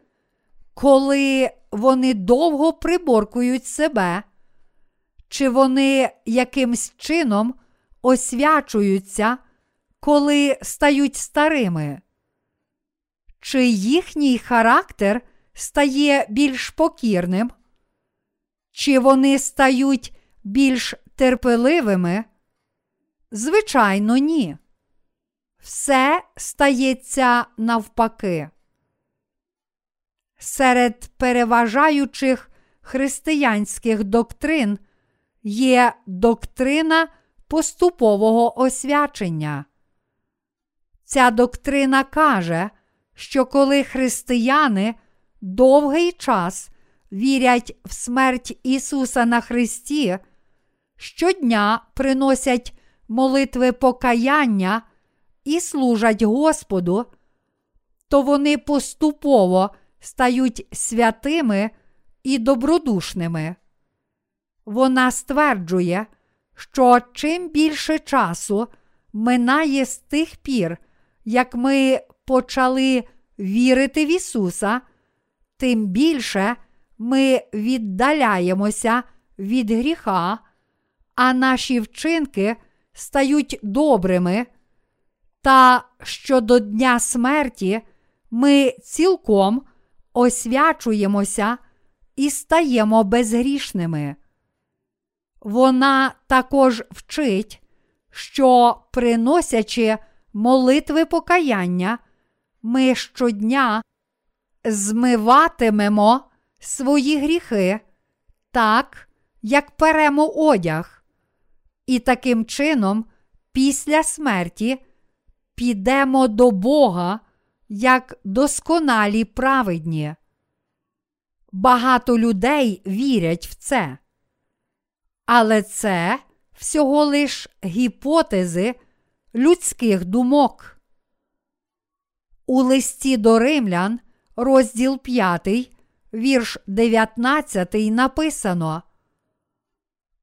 коли вони довго приборкують себе? Чи вони якимсь чином освячуються, коли стають старими? Чи їхній характер стає більш покірним? Чи вони стають більш терпеливими? Звичайно, ні. Все стається навпаки. Серед переважаючих християнських доктрин є доктрина поступового освячення. Ця доктрина каже, що коли християни довгий час вірять в смерть Ісуса на хресті, щодня приносять молитви покаяння і служать Господу, то вони поступово стають святими і добродушними. Вона стверджує, що чим більше часу минає з тих пір, як ми почали вірити в Ісуса, тим більше ми віддаляємося від гріха, а наші вчинки стають добрими, та що до дня смерті ми цілком освячуємося і стаємо безгрішними. Вона також вчить, що, приносячи молитви покаяння, ми щодня змиватимемо свої гріхи так, як перемо одяг, і таким чином після смерті підемо до Бога як досконалі праведні. Багато людей вірять в це. Але це всього лиш гіпотези людських думок. У листі до Римлян, розділ 5, вірш 19 написано: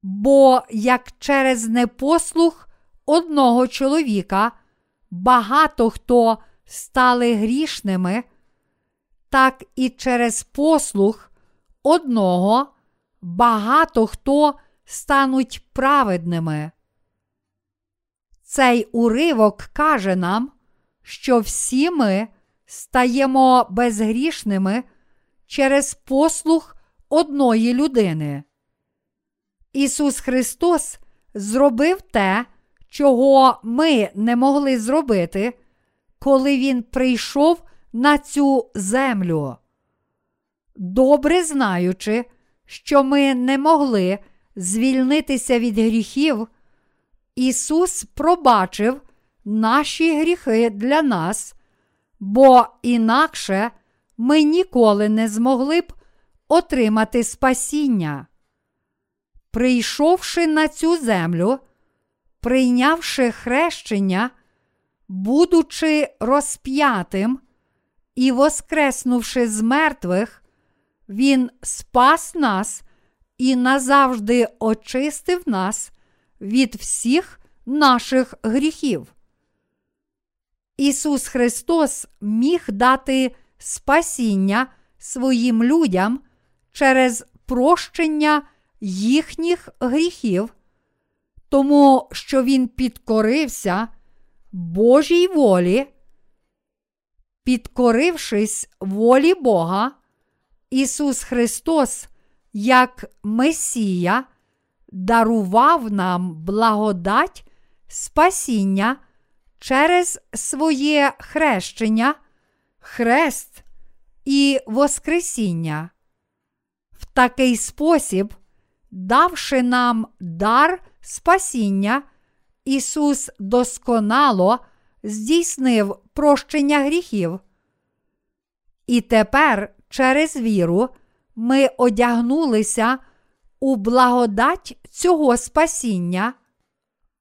«Бо як через непослух одного чоловіка багато хто стали грішними, так і через послух одного багато хто стануть праведними». Цей уривок каже нам, що всі ми стаємо безгрішними через послух одної людини. Ісус Христос зробив те, чого ми не могли зробити, коли Він прийшов на цю землю. Добре знаючи, що ми не могли звільнитися від гріхів, Ісус пробачив наші гріхи для нас, бо інакше ми ніколи не змогли б отримати спасіння. Прийшовши на цю землю, прийнявши хрещення, будучи розп'ятим і воскреснувши з мертвих, Він спас нас і назавжди очистив нас від всіх наших гріхів. Ісус Христос міг дати спасіння своїм людям через прощення їхніх гріхів, тому що Він підкорився Божій волі. Підкорившись волі Бога, Ісус Христос як Месія дарував нам благодать спасіння через своє хрещення, хрест і воскресіння. В такий спосіб, давши нам дар спасіння, Ісус досконало здійснив прощення гріхів. І тепер через віру ми одягнулися у благодать цього спасіння,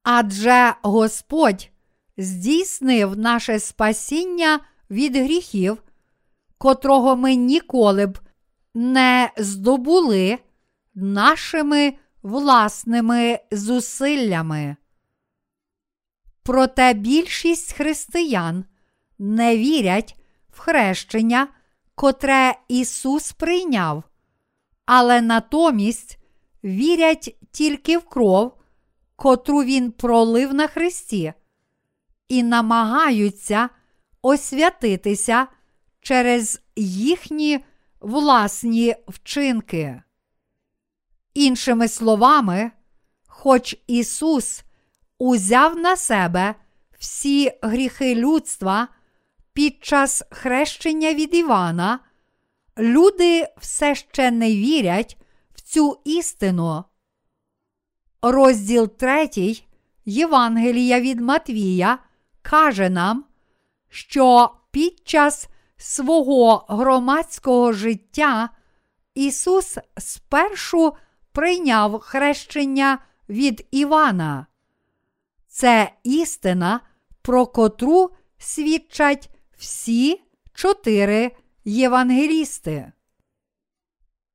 адже Господь здійснив наше спасіння від гріхів, котрого ми ніколи б не здобули нашими власними зусиллями. Проте більшість християн не вірять в хрещення, котре Ісус прийняв, але натомість вірять тільки в кров, котру Він пролив на хресті, і намагаються освятитися через їхні власні вчинки. Іншими словами, хоч Ісус узяв на себе всі гріхи людства під час хрещення від Івана, люди все ще не вірять в цю істину. Розділ 3 Євангелія від Матвія каже нам, що під час свого громадського життя Ісус спершу прийняв хрещення від Івана. Це істина, про котру свідчать всі 4 євангелісти.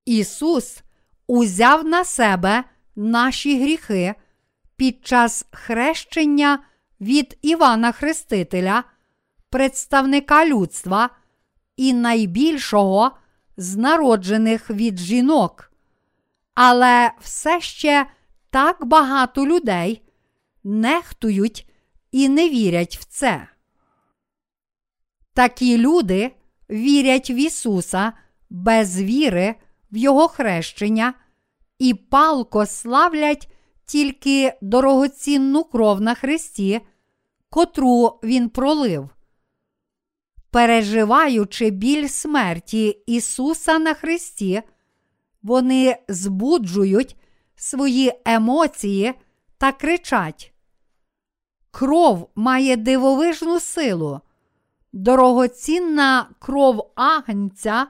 Ісус узяв на себе наші гріхи під час хрещення від Івана Хрестителя, представника людства і найбільшого з народжених від жінок. Але все ще так багато людей нехтують і не вірять в це. Такі люди вірять в Ісуса без віри в Його хрещення і палко славлять тільки дорогоцінну кров на Христі, котру Він пролив. Переживаючи біль смерті Ісуса на Христі, вони збуджують свої емоції та кричать: «Кров має дивовижну силу! Дорогоцінна кров Агнця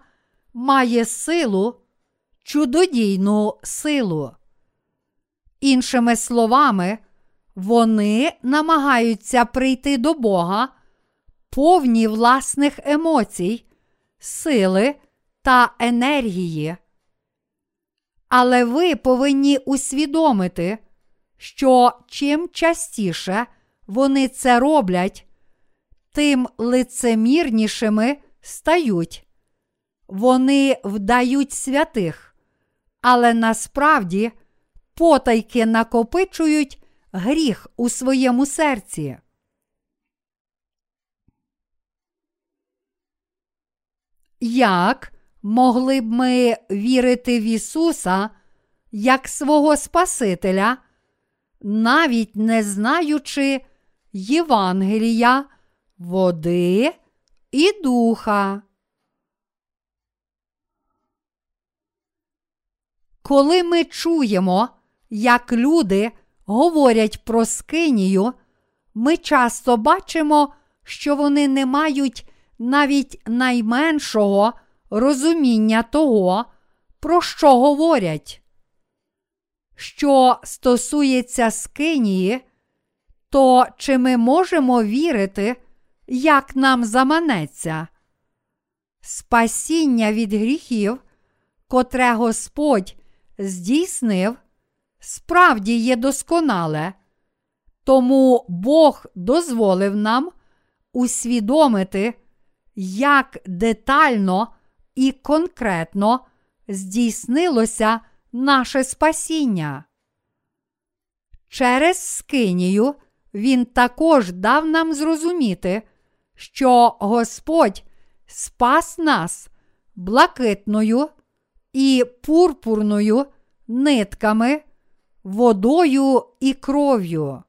має силу, чудодійну силу!» Іншими словами, вони намагаються прийти до Бога повні власних емоцій, сили та енергії. Але ви повинні усвідомити, що чим частіше вони це роблять, тим лицемірнішими стають. Вони вдають святих, але насправді потайки накопичують гріх у своєму серці. Як могли б ми вірити в Ісуса як свого Спасителя, навіть не знаючи Євангелія, води і духа? Коли ми чуємо, як люди говорять про скинію, ми часто бачимо, що вони не мають навіть найменшого розуміння того, про що говорять. Що стосується скинії, то чи ми можемо вірити, як нам заманеться? Спасіння від гріхів, котре Господь здійснив, справді є досконале, тому Бог дозволив нам усвідомити, як детально і конкретно здійснилося наше спасіння. Через скинію Він також дав нам зрозуміти, що Господь спас нас блакитною і пурпурною нитками, водою і кров'ю.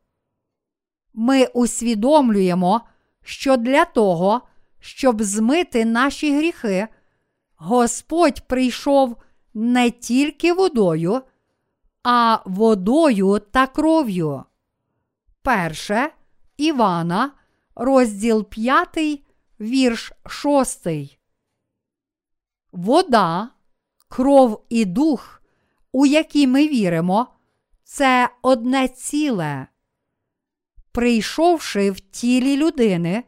Ми усвідомлюємо, що для того, щоб змити наші гріхи, Господь прийшов не тільки водою, а водою та кров'ю. 1 Івана, розділ 5, вірш 6. Вода, кров і дух, у які ми віримо, це одне ціле. Прийшовши в тілі людини,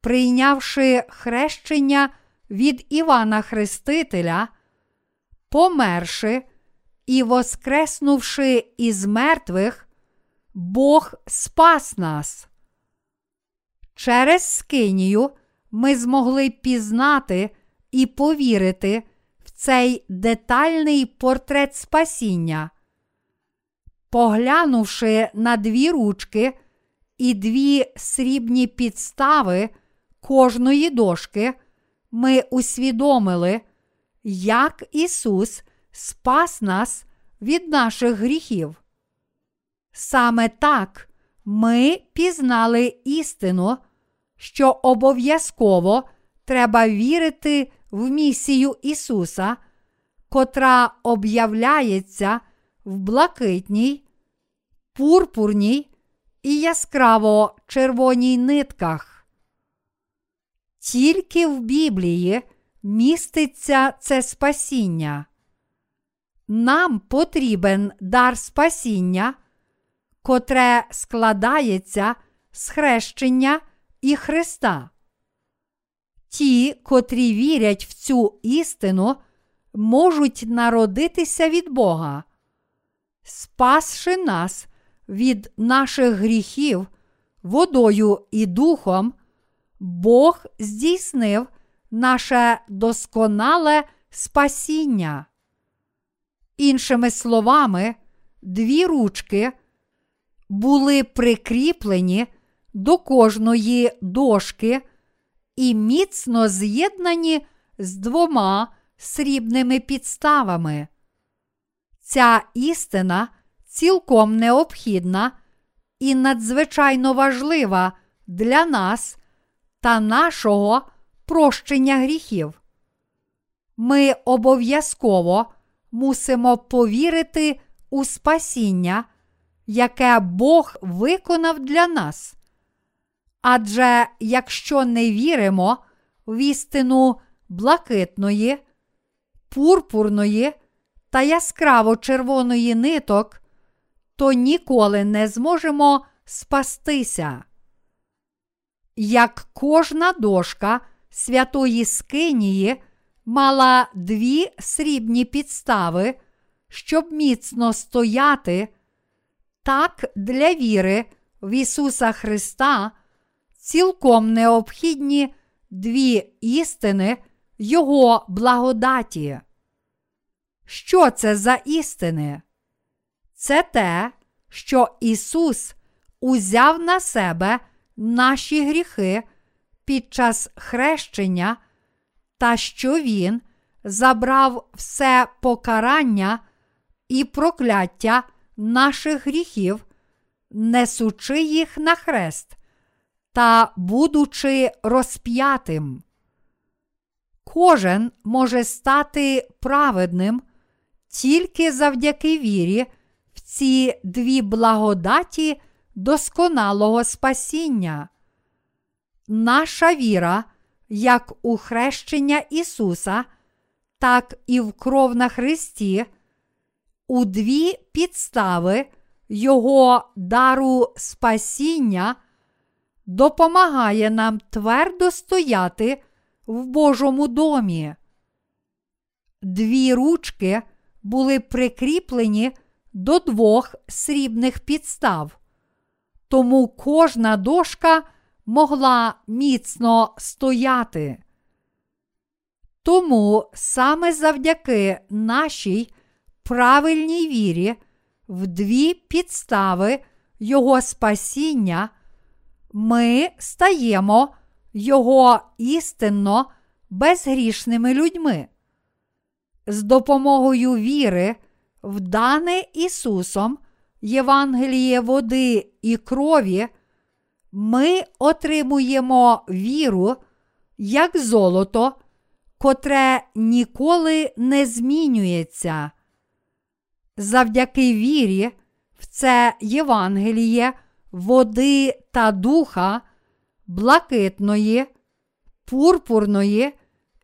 прийнявши хрещення від Івана Хрестителя, померши і воскреснувши із мертвих, Бог спас нас. Через скинію ми змогли пізнати і повірити в цей детальний портрет спасіння. Поглянувши на дві ручки і дві срібні підстави кожної дошки, ми усвідомили, як Ісус спас нас від наших гріхів. Саме так ми пізнали істину, що обов'язково треба вірити в місію Ісуса, котра об'являється в блакитній, пурпурній і яскраво-червоній нитках. Тільки в Біблії міститься це спасіння. Нам потрібен дар спасіння, котре складається з хрещення і Христа. Ті, котрі вірять в цю істину, можуть народитися від Бога. Спасши нас від наших гріхів водою і духом, Бог здійснив наше досконале спасіння. Іншими словами, дві ручки були прикріплені до кожної дошки і міцно з'єднані з двома срібними підставами. Ця істина цілком необхідна і надзвичайно важлива для нас та нашого прощення гріхів. Ми обов'язково мусимо повірити у спасіння, яке Бог виконав для нас. Адже якщо не віримо в істину блакитної, пурпурної та яскраво-червоної ниток, то ніколи не зможемо спастися. Як кожна дошка святої скинії мала дві срібні підстави, щоб міцно стояти, так для віри в Ісуса Христа цілком необхідні дві істини Його благодаті. Що це за істини? Це те, що Ісус узяв на себе наші гріхи під час хрещення та що Він забрав все покарання і прокляття наших гріхів, несучи їх на хрест та будучи розп'ятим. Кожен може стати праведним тільки завдяки вірі в ці дві благодаті досконалого спасіння. Наша віра, як у хрещення Ісуса, так і в кров на Христі, у дві підстави Його дару спасіння, допомагає нам твердо стояти в Божому домі. Дві ручки були прикріплені до двох срібних підстав, тому кожна дошка могла міцно стояти. Тому саме завдяки нашій правильній вірі в дві підстави Його спасіння ми стаємо Його істинно безгрішними людьми. З допомогою віри в дане Ісусом Євангеліє води і крові ми отримуємо віру, як золото, котре ніколи не змінюється. Завдяки вірі в це Євангеліє води та духа, блакитної, пурпурної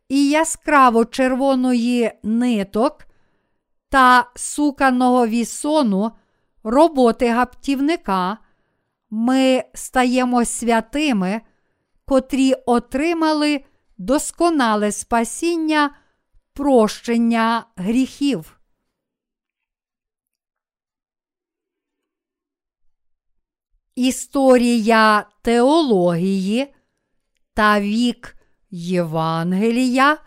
і яскраво-червоної ниток та суканого вісону роботи гаптівника, ми стаємо святими, котрі отримали досконале спасіння, прощення гріхів. Історія теології та вік Євангелія,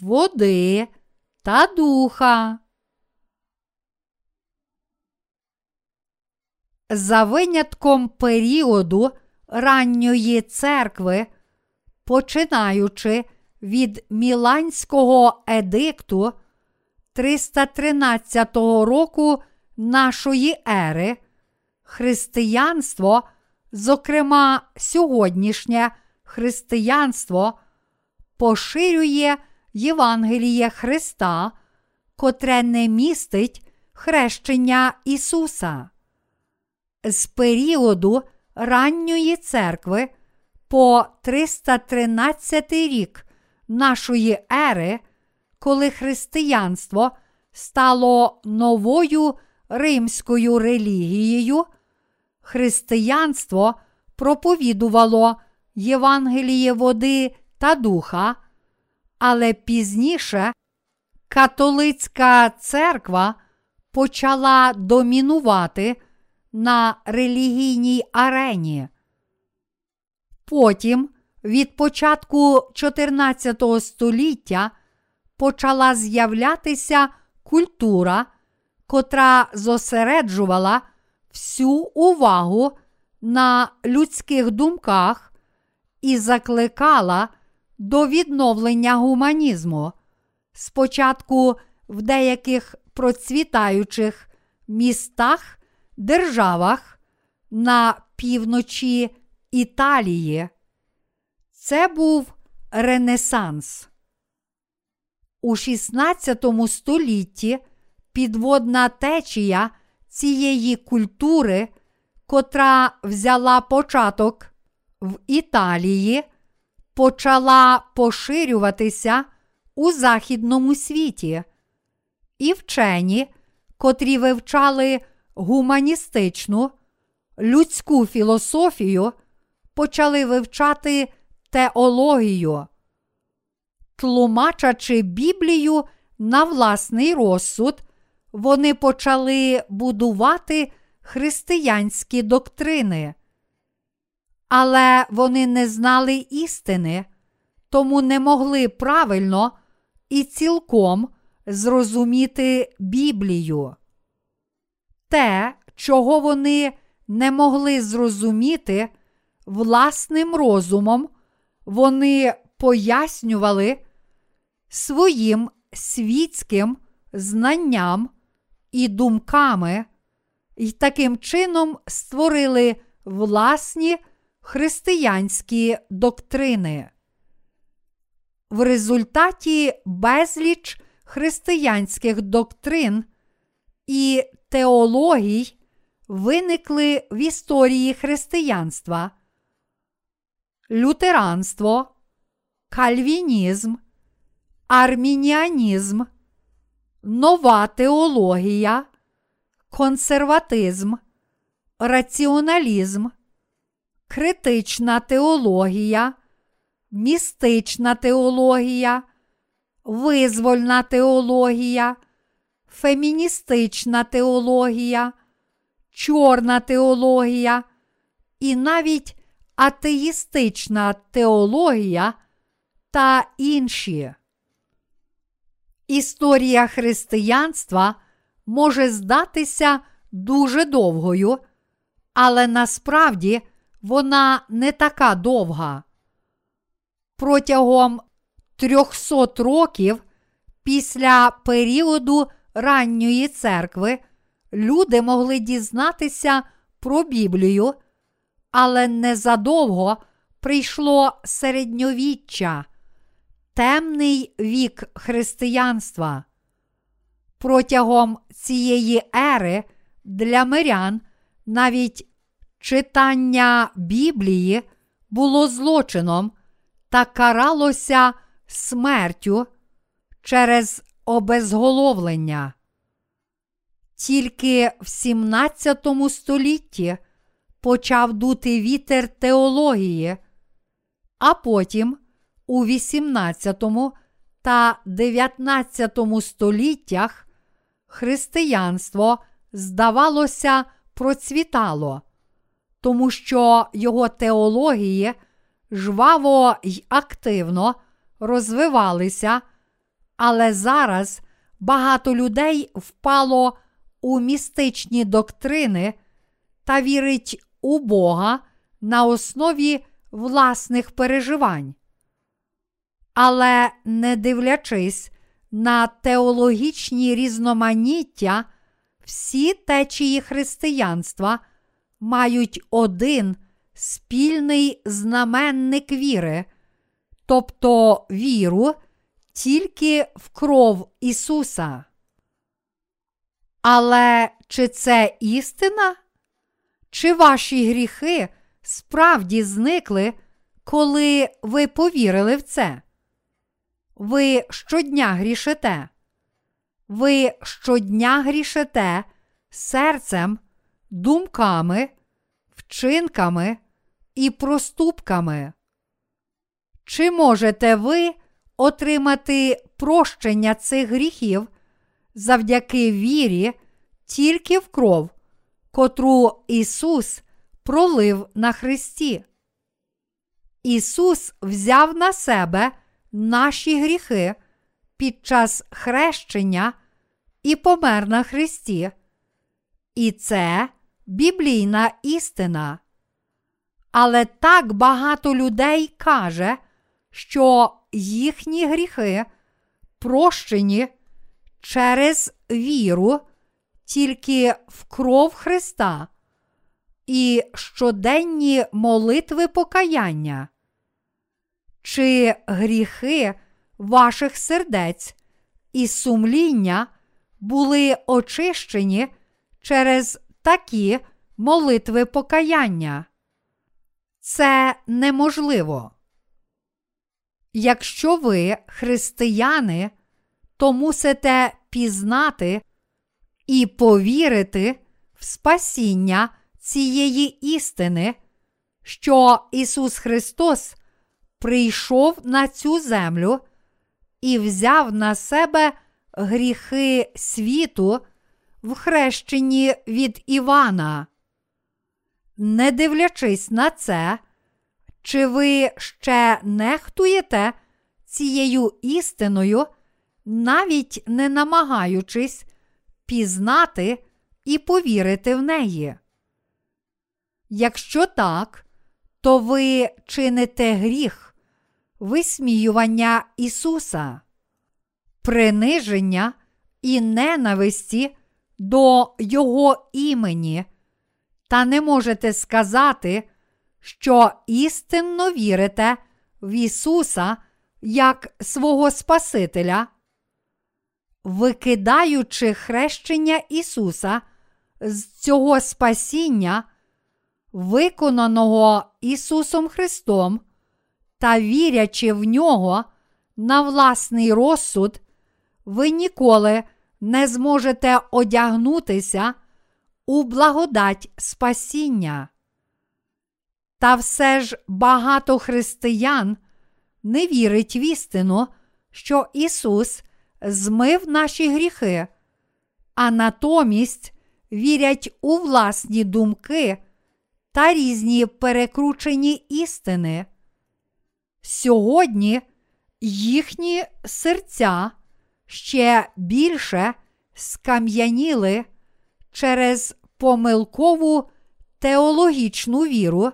води та духа. За винятком періоду ранньої церкви, починаючи від Міланського едикту 313 року нашої ери, християнство, зокрема сьогоднішнє християнство, поширює Євангеліє Христа, котре не містить хрещення Ісуса. З періоду ранньої церкви по 313 рік нашої ери, коли християнство стало новою римською релігією, християнство проповідувало Євангеліє води та духа, але пізніше католицька церква почала домінувати на релігійній арені. Потім, від початку 14 століття, почала з'являтися культура, котра зосереджувала всю увагу на людських думках і закликала до відновлення гуманізму. Спочатку в деяких процвітаючих містах, державах на півночі Італії. Це був Ренесанс. У 16 столітті підводна течія цієї культури, котра взяла початок в Італії, почала поширюватися у західному світі. І вчені, котрі вивчали гуманістичну, людську філософію, почали вивчати теологію. Тлумачачи Біблію на власний розсуд, вони почали будувати християнські доктрини. Але вони не знали істини, тому не могли правильно і цілком зрозуміти Біблію. Те, чого вони не могли зрозуміти власним розумом, вони пояснювали своїм світським знанням і думками і таким чином створили власні християнські доктрини. В результаті безліч християнських доктрин і теологій виникли в історії християнства. Лютеранство, кальвінізм, армініанізм, нова теологія, консерватизм, раціоналізм, критична теологія, містична теологія, визвольна теологія, феміністична теологія, чорна теологія і навіть атеїстична теологія та інші. Історія християнства може здатися дуже довгою, але насправді вона не така довга. Протягом 300 років після періоду ранньої церкви люди могли дізнатися про Біблію, але незадовго прийшло середньовіччя, темний вік християнства. Протягом цієї ери для мирян навіть читання Біблії було злочином та каралося смертю через обезголовлення. Тільки в 17 столітті почав дути вітер теології, а потім у 18 та 19 століттях християнство, здавалося, процвітало, тому що його теології жваво й активно розвивалися, але зараз багато людей впало у містичні доктрини та вірить у Бога на основі власних переживань. Але, не дивлячись на теологічні різноманіття, всі течії християнства мають один спільний знаменник віри, тобто віру тільки в кров Ісуса. Але чи це істина? Чи ваші гріхи справді зникли, коли ви повірили в це? Ви щодня грішите. Ви щодня грішите серцем, думками, вчинками і проступками. Чи можете ви отримати прощення цих гріхів завдяки вірі тільки в кров, котру Ісус пролив на хресті. Ісус взяв на себе наші гріхи під час хрещення і помер на хресті. І це біблійна істина. Але так багато людей каже, що їхні гріхи прощені через віру тільки в кров Христа і щоденні молитви покаяння. Чи гріхи ваших сердець і сумління були очищені через такі молитви покаяння? Це неможливо. Якщо ви християни, то мусите пізнати і повірити в спасіння цієї істини, що Ісус Христос прийшов на цю землю і взяв на себе гріхи світу в хрещенні від Івана. Не дивлячись на це, чи ви ще нехтуєте цією істиною, навіть не намагаючись пізнати і повірити в неї? Якщо так, то ви чините гріх висміювання Ісуса, приниження і ненависті до Його імені, та не можете сказати, що істинно вірите в Ісуса як свого Спасителя. Викидаючи хрещення Ісуса з цього спасіння, виконаного Ісусом Христом, та вірячи в Нього на власний розсуд, ви ніколи не зможете одягнутися у благодать спасіння. Та все ж багато християн не вірить в істину, що Ісус змив наші гріхи, а натомість вірять у власні думки та різні перекручені істини. Сьогодні їхні серця ще більше скам'яніли через помилкову теологічну віру,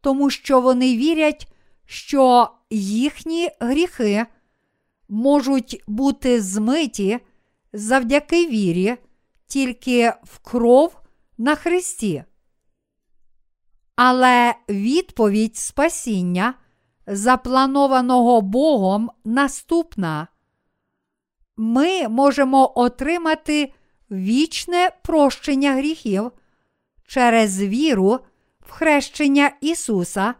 тому що вони вірять, що їхні гріхи можуть бути змиті завдяки вірі тільки в кров на хресті. Але відповідь спасіння, запланованого Богом, наступна. Ми можемо отримати вічне прощення гріхів через віру в хрещення Ісуса,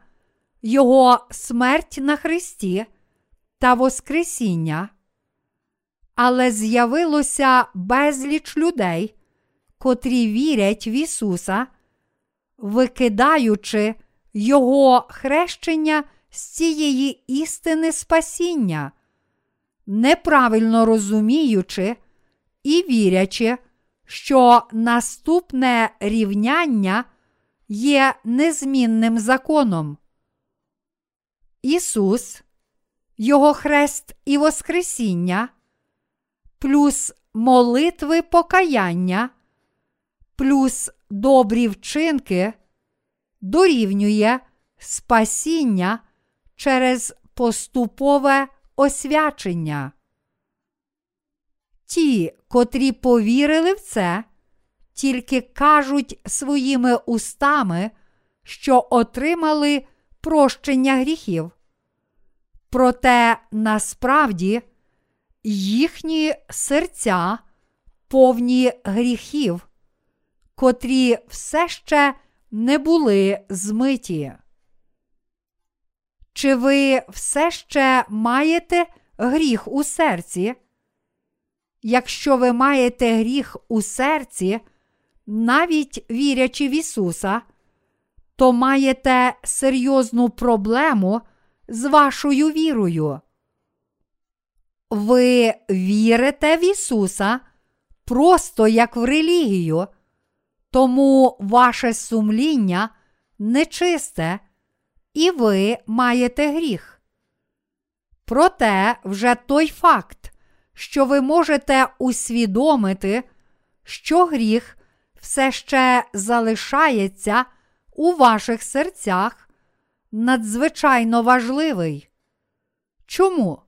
Його смерть на хресті та воскресіння. Але з'явилося безліч людей, котрі вірять в Ісуса, викидаючи Його хрещення з цієї істини спасіння, неправильно розуміючи і вірячи, що наступне рівняння є незмінним законом. Ісус, Його хрест і воскресіння, плюс молитви покаяння, плюс добрі вчинки дорівнює спасіння через поступове освячення. Ті, котрі повірили в це, тільки кажуть своїми устами, що отримали прощення гріхів. Проте насправді їхні серця повні гріхів, котрі все ще не були змиті. Чи ви все ще маєте гріх у серці? Якщо ви маєте гріх у серці, навіть вірячи в Ісуса, то маєте серйозну проблему з вашою вірою. Ви вірите в Ісуса просто як в релігію, Тому ваше сумління нечисте, і ви маєте гріх. Проте вже той факт, що ви можете усвідомити, що гріх все ще залишається у ваших серцях, надзвичайно важливий. Чому?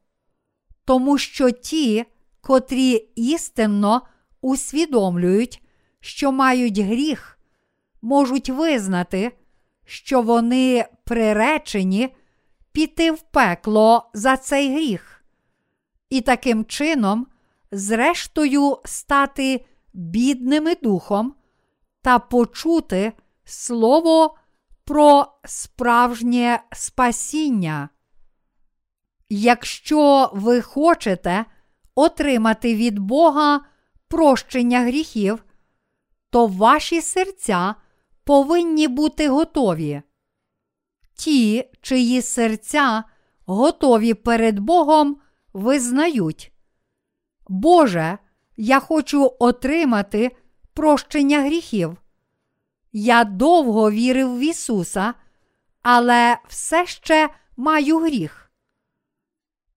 Тому що ті, котрі істинно усвідомлюють, що мають гріх, можуть визнати, що вони приречені піти в пекло за цей гріх. І таким чином, зрештою, стати бідними духом та почути слово про справжнє спасіння. Якщо ви хочете отримати від Бога прощення гріхів, то ваші серця повинні бути готові. Ті, чиї серця готові перед Богом, визнають: «Боже, я хочу отримати прощення гріхів. Я довго вірив в Ісуса, але все ще маю гріх.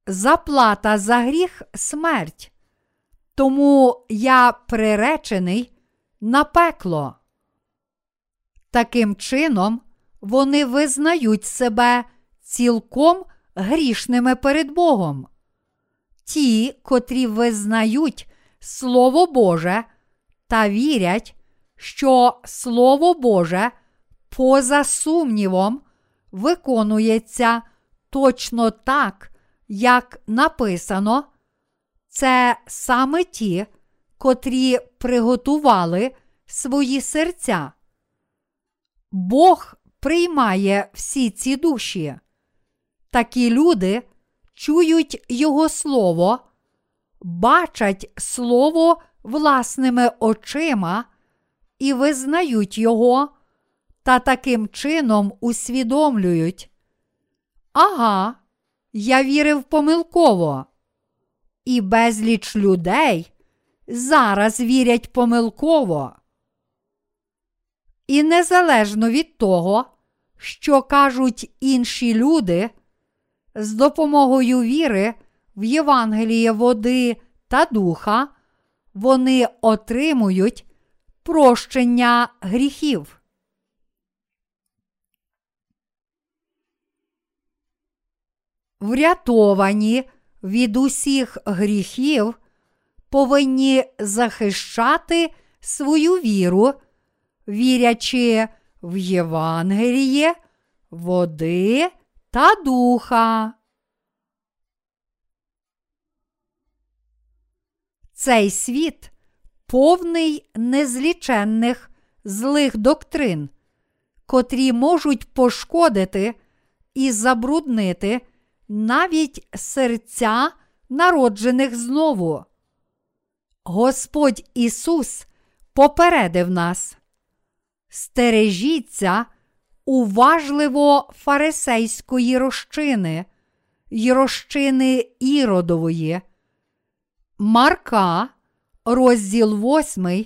Заплата за гріх – смерть, тому я приречений на пекло». Таким чином, вони визнають себе цілком грішними перед Богом. Ті, котрі визнають Слово Боже та вірять, що Слово Боже поза сумнівом виконується точно так, як написано, це саме ті, котрі приготували свої серця. Бог приймає всі ці душі. Такі люди чують Його Слово, бачать Слово власними очима і визнають Його, та таким чином усвідомлюють: «Ага, я вірив помилково». І безліч людей зараз вірять помилково. І незалежно від того, що кажуть інші люди, з допомогою віри в Євангеліє води та духа вони отримують прощення гріхів. Врятовані від усіх гріхів повинні захищати свою віру, вірячи в Євангеліє води та духа. Цей світ повний незліченних злих доктрин, котрі можуть пошкодити і забруднити навіть серця народжених знову. Господь Ісус попередив нас: «Стережіться уважливо фарисейської розчини, й розчини Іродової». Марка, розділ 8,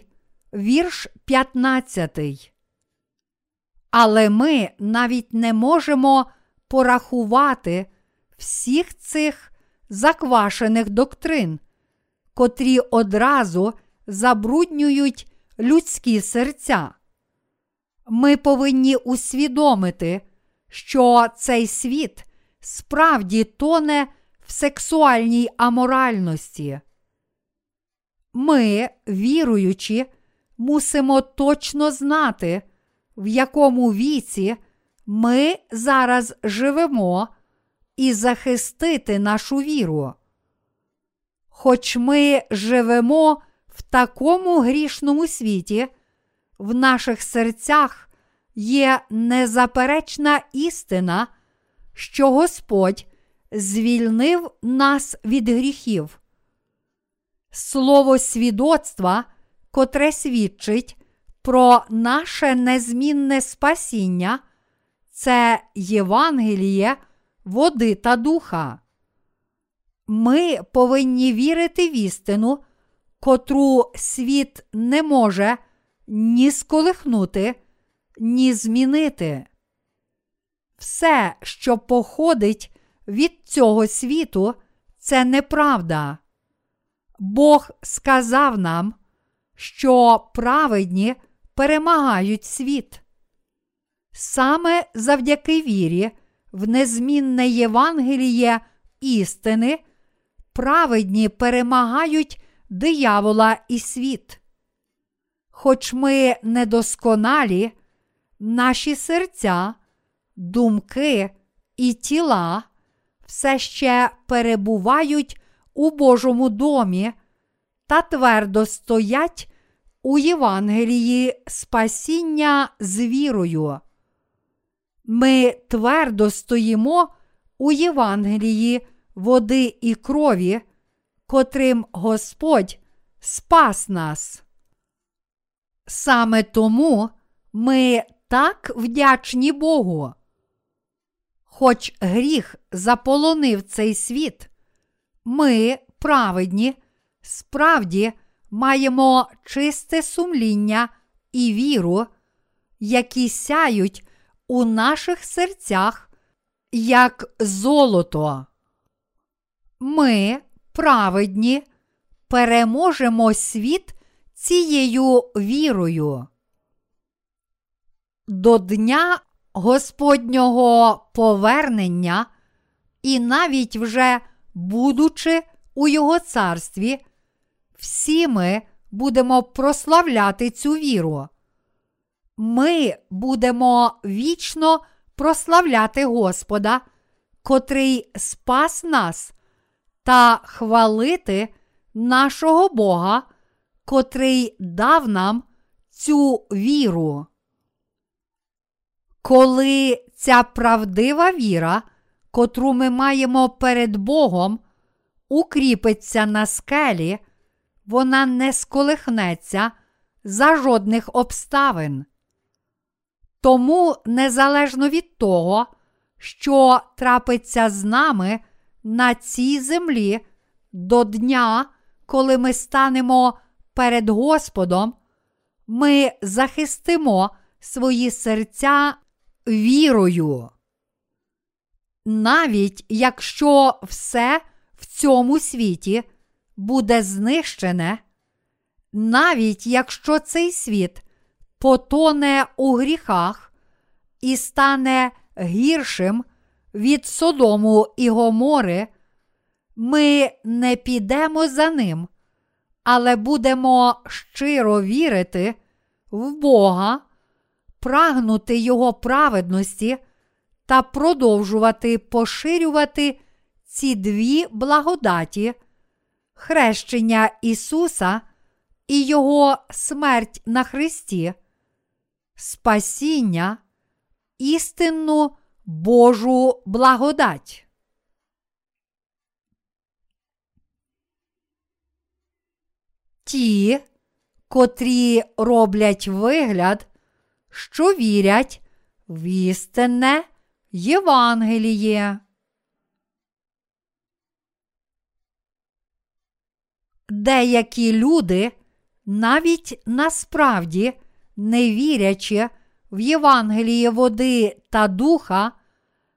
вірш 15. Але ми навіть не можемо порахувати всіх цих заквашених доктрин, котрі одразу забруднюють людські серця. Ми повинні усвідомити, що цей світ справді тоне в сексуальній аморальності. Ми, віруючі, мусимо точно знати, в якому віці ми зараз живемо, і захистити нашу віру. Хоч ми живемо в такому грішному світі, в наших серцях є незаперечна істина, що Господь звільнив нас від гріхів. Слово свідоцтва, котре свідчить про наше незмінне спасіння, це Євангеліє води та духа. Ми повинні вірити в істину, котру світ не може ні сколихнути, ні змінити. Все, що походить від цього світу, це неправда. Бог сказав нам, що праведні перемагають світ. Саме завдяки вірі в незмінне Євангеліє істини праведні перемагають диявола і світ. Хоч ми недосконалі, наші серця, думки і тіла все ще перебувають у Божому домі та твердо стоять у Євангелії спасіння з вірою. Ми твердо стоїмо у Євангелії води і крові, котрим Господь спас нас. Саме тому ми так вдячні Богу. Хоч гріх заполонив цей світ, ми, праведні, справді маємо чисте сумління і віру, які сяють у наших серцях, як золото. Ми, праведні, переможемо світ цією вірою. До дня Господнього повернення і навіть вже будучи у Його царстві, всі ми будемо прославляти цю віру. Ми будемо вічно прославляти Господа, котрий спас нас, та хвалити нашого Бога, котрий дав нам цю віру. Коли ця правдива віра, котру ми маємо перед Богом, укріпиться на скелі, вона не сколихнеться за жодних обставин. Тому, незалежно від того, що трапиться з нами на цій землі до дня, коли ми станемо перед Господом, ми захистимо свої серця вірою. Навіть якщо все в цьому світі буде знищене, навіть якщо цей світ потоне у гріхах і стане гіршим від Содому і Гомори, ми не підемо за ним, але будемо щиро вірити в Бога, прагнути Його праведності та продовжувати поширювати ці дві благодаті – хрещення Ісуса і Його смерть на хресті, спасіння, істинну Божу благодать. Ті, котрі роблять вигляд, що вірять в істинне Євангеліє. Деякі люди, навіть насправді не вірячи в Євангеліє води та духа,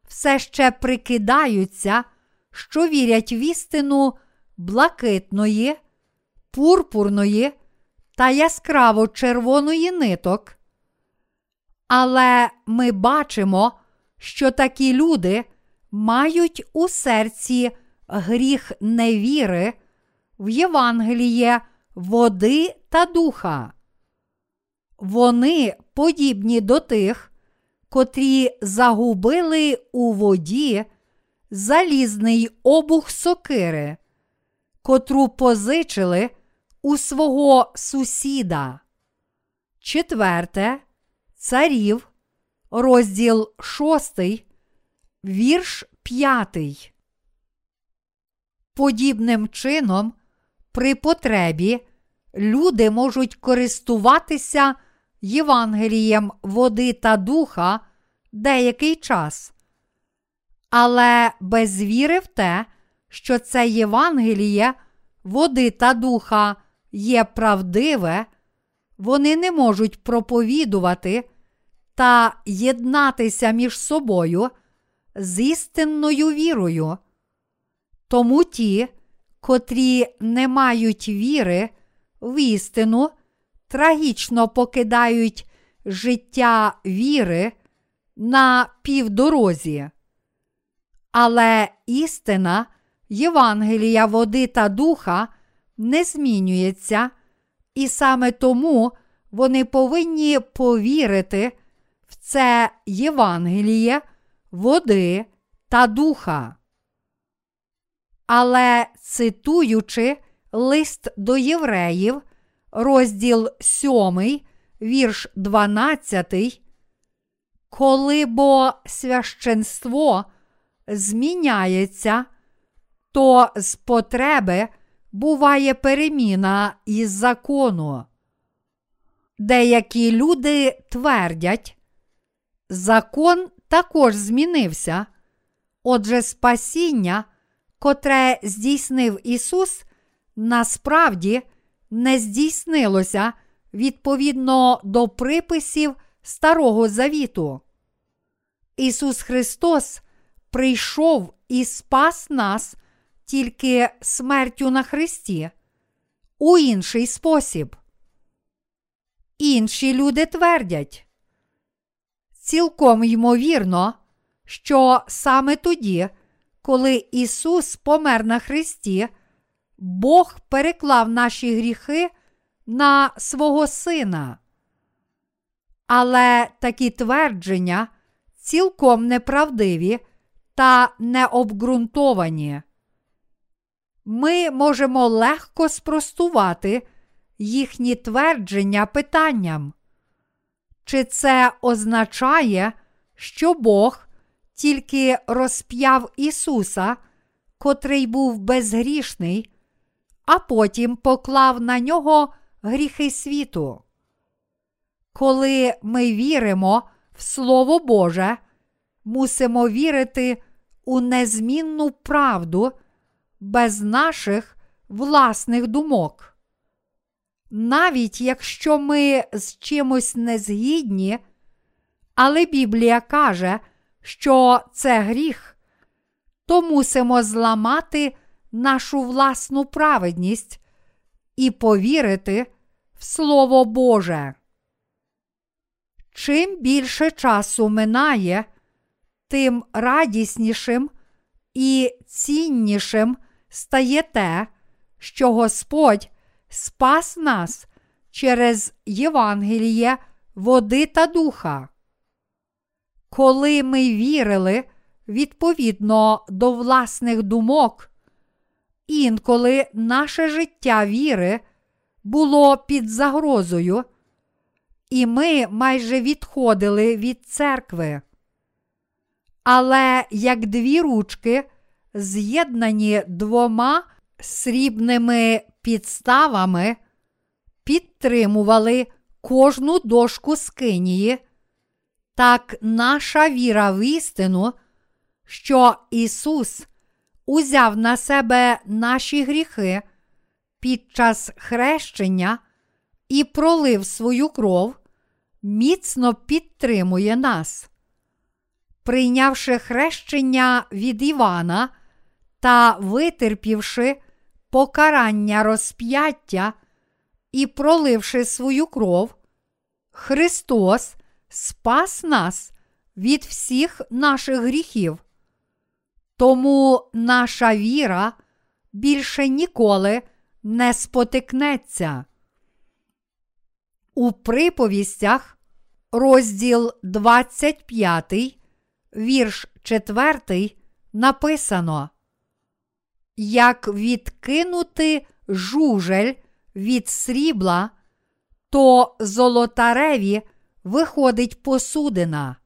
все ще прикидаються, що вірять в істину блакитної, пурпурної та яскраво-червоної ниток. Але ми бачимо, що такі люди мають у серці гріх невіри в Євангеліє води та духа. Вони подібні до тих, котрі загубили у воді залізний обух сокири, котру позичили у свого сусіда. 4 Царів, розділ 6, вірш 5. Подібним чином, при потребі, люди можуть користуватися Євангелієм води та духа деякий час. Але без віри в те, що це Євангеліє води та духа є правдиве, вони не можуть проповідувати та єднатися між собою з істинною вірою. Тому ті, котрі не мають віри в істину, трагічно покидають життя віри на півдорозі. Але істина Євангелія води та духа не змінюється, і саме тому вони повинні повірити в це Євангеліє води та духа. Але, цитуючи лист до євреїв, розділ 7, вірш 12, коли бо священство зміняється, то з потреби буває переміна із закону. Деякі люди твердять, закон також змінився, отже спасіння, котре здійснив Ісус, насправді не здійснилося відповідно до приписів Старого Завіту. Ісус Христос прийшов і спас нас тільки смертю на хресті, у інший спосіб. Інші люди твердять, цілком ймовірно, що саме тоді, коли Ісус помер на хресті, Бог переклав наші гріхи на свого Сина. Але такі твердження цілком неправдиві та необґрунтовані. Ми можемо легко спростувати їхні твердження питанням. Чи це означає, що Бог тільки розп'яв Ісуса, котрий був безгрішний, а потім поклав на нього гріхи світу? Коли ми віримо в Слово Боже, мусимо вірити у незмінну правду без наших власних думок. Навіть якщо ми з чимось не згідні, але Біблія каже, що це гріх, то мусимо зламати нашу власну праведність і повірити в Слово Боже. Чим більше часу минає, тим радіснішим і ціннішим стає те, що Господь спас нас через Євангеліє води та духа. Коли ми вірили відповідно до власних думок, інколи наше життя віри було під загрозою, і ми майже відходили від церкви. Але як дві ручки, з'єднані двома срібними підставами, підтримували кожну дошку скинії, так наша віра в істину, що Ісус узяв на себе наші гріхи під час хрещення і пролив свою кров, міцно підтримує нас. Прийнявши хрещення від Івана та витерпівши покарання розп'яття і проливши свою кров, Христос спас нас від всіх наших гріхів. Тому наша віра більше ніколи не спотикнеться. У приповістях, розділ 25, вірш 4, написано: «Як відкинути жужель від срібла, то золотареві виходить посудина».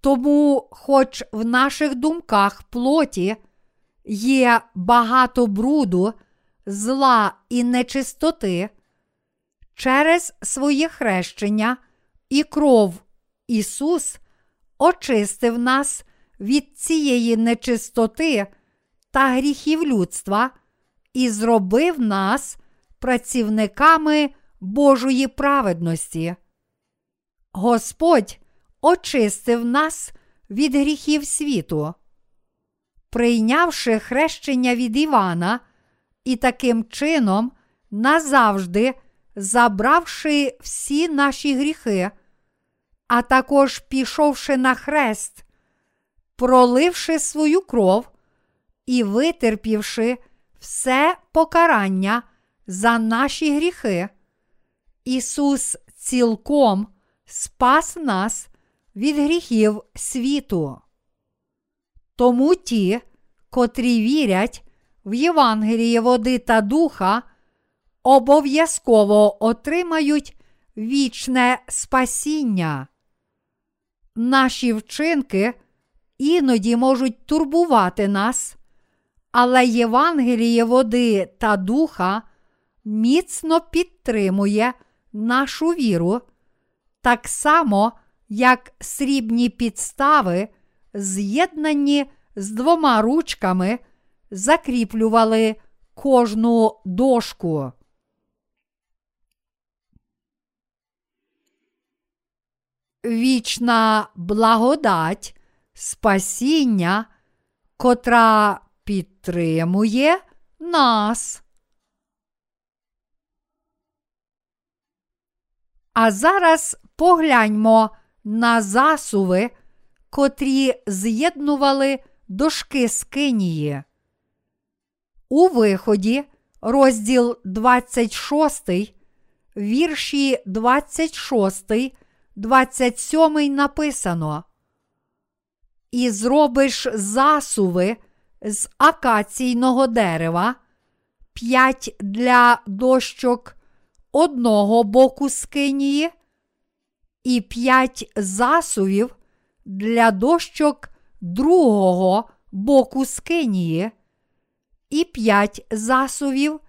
Тому, хоч в наших думках плоті є багато бруду, зла і нечистоти, через своє хрещення і кров Ісус очистив нас від цієї нечистоти та гріхів людства і зробив нас працівниками Божої праведності. Господь очистив нас від гріхів світу, прийнявши хрещення від Івана і таким чином назавжди забравши всі наші гріхи, а також пішовши на хрест, проливши свою кров і витерпівши все покарання за наші гріхи, Ісус цілком спас нас від гріхів світу. Тому ті, котрі вірять в Євангеліє води та духа, обов'язково отримають вічне спасіння. Наші вчинки іноді можуть турбувати нас, але Євангеліє води та духа міцно підтримує нашу віру, так само, як срібні підстави, з'єднані з двома ручками, закріплювали кожну дошку. Вічна благодать спасіння, котра підтримує нас. А зараз погляньмо на засуви, котрі з'єднували дошки скинії. У Виході, розділ 26, вірші 26-27 написано: «І зробиш засуви з акаційного дерева, 5 для дощок одного боку скинії і 5 засувів для дощок другого боку скинії, і 5 засувів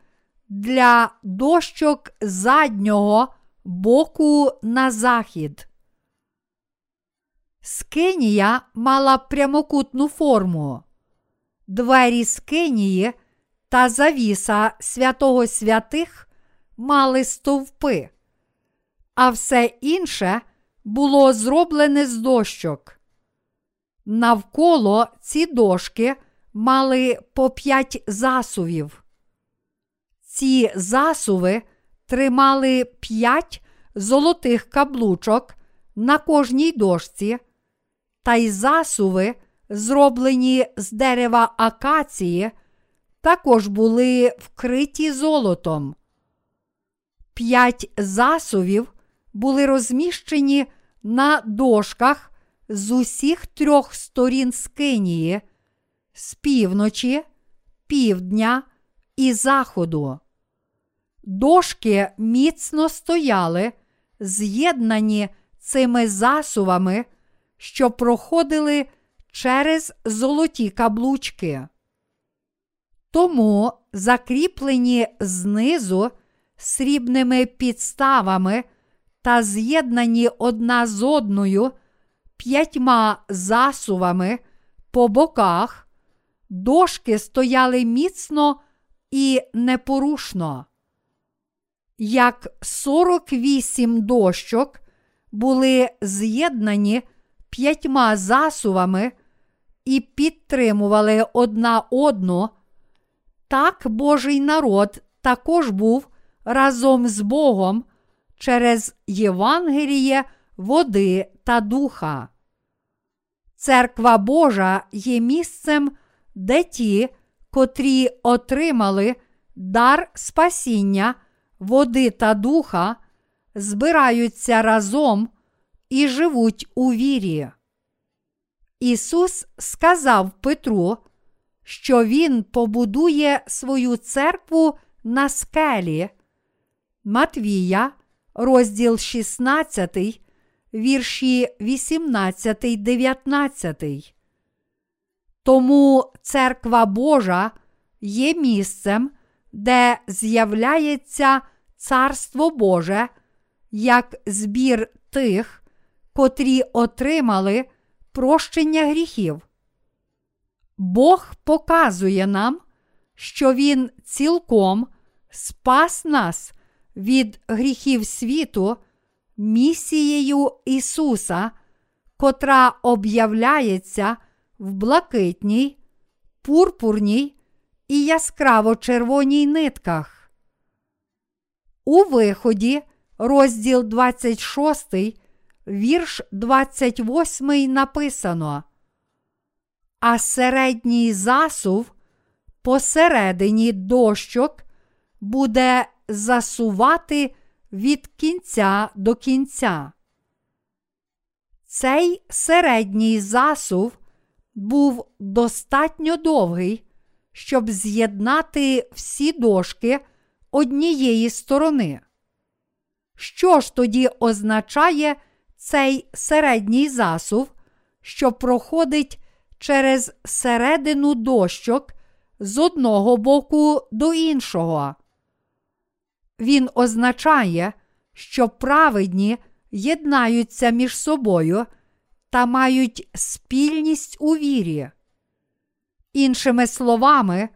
для дощок заднього боку на захід». Скинія мала прямокутну форму. Двері скинії та завіса святого святих мали стовпи, а все інше було зроблене з дощок. Навколо ці дошки мали по 5 засувів. Ці засуви тримали 5 золотих каблучок на кожній дошці, та й засуви, зроблені з дерева акації, також були вкриті золотом. 5 засувів були розміщені на дошках з усіх 3 сторін скинії, з півночі, півдня і заходу. Дошки міцно стояли, з'єднані цими засувами, що проходили через золоті каблучки. Тому закріплені знизу срібними підставами та з'єднані одна з одною 5 засувами по боках, дошки стояли міцно і непорушно. Як 48 дощок були з'єднані 5 засувами і підтримували одна одну, так Божий народ також був разом з Богом через Євангеліє води та духа. Церква Божа є місцем, де ті, котрі отримали дар спасіння води та духа, збираються разом і живуть у вірі. Ісус сказав Петру, що Він побудує свою церкву на скелі. Матвія, розділ 16, вірші 18-19. Тому церква Божа є місцем, де з'являється Царство Боже, як збір тих, котрі отримали прощення гріхів. Бог показує нам, що Він цілком спас нас від гріхів світу місією Ісуса, котра об'являється в блакитній, пурпурній і яскраво-червоній нитках. У Виході, розділ 26, вірш 28 написано: «А середній засув посередині дощок буде засувати від кінця до кінця». Цей середній засув був достатньо довгий, щоб з'єднати всі дошки однієї сторони. Що ж тоді означає цей середній засув, що проходить через середину дощок з одного боку до іншого? Він означає, що праведні єднаються між собою та мають спільність у вірі. Іншими словами,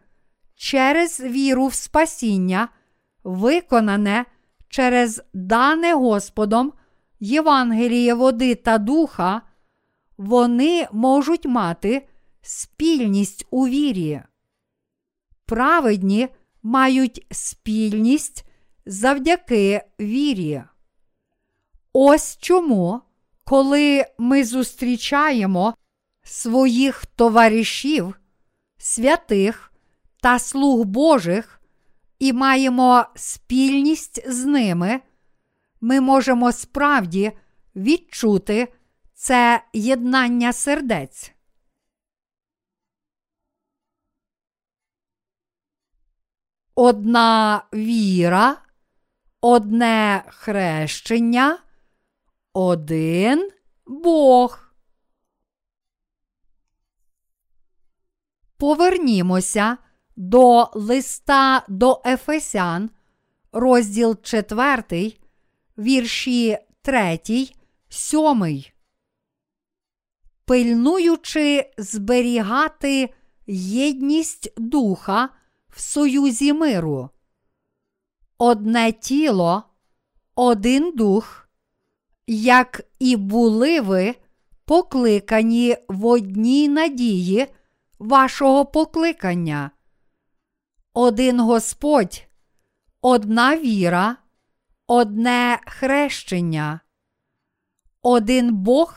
через віру в спасіння, виконане через дане Господом Євангеліє води та духа, вони можуть мати спільність у вірі. Праведні мають спільність завдяки вірі. Ось чому, коли ми зустрічаємо своїх товаришів, святих та слуг Божих і маємо спільність з ними, ми можемо справді відчути це єднання сердець. Одна віра, одне хрещення, один Бог. Повернімося до листа до Ефесян, розділ 4, вірші 3, 7. Пильнуючи зберігати єдність духа в союзі миру. Одне тіло, один дух, як і були ви покликані в одній надії вашого покликання. Один Господь, одна віра, одне хрещення, один Бог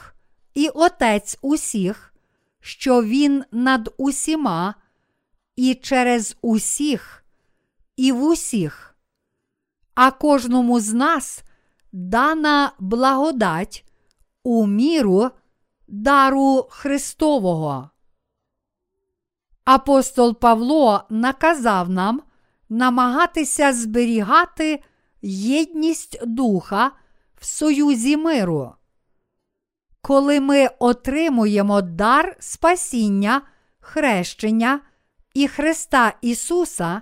і Отець усіх, що Він над усіма і через усіх і в усіх. А кожному з нас дана благодать у міру дару Христового. Апостол Павло наказав нам намагатися зберігати єдність духа в союзі миру. Коли ми отримуємо дар спасіння, хрещення і Христа Ісуса,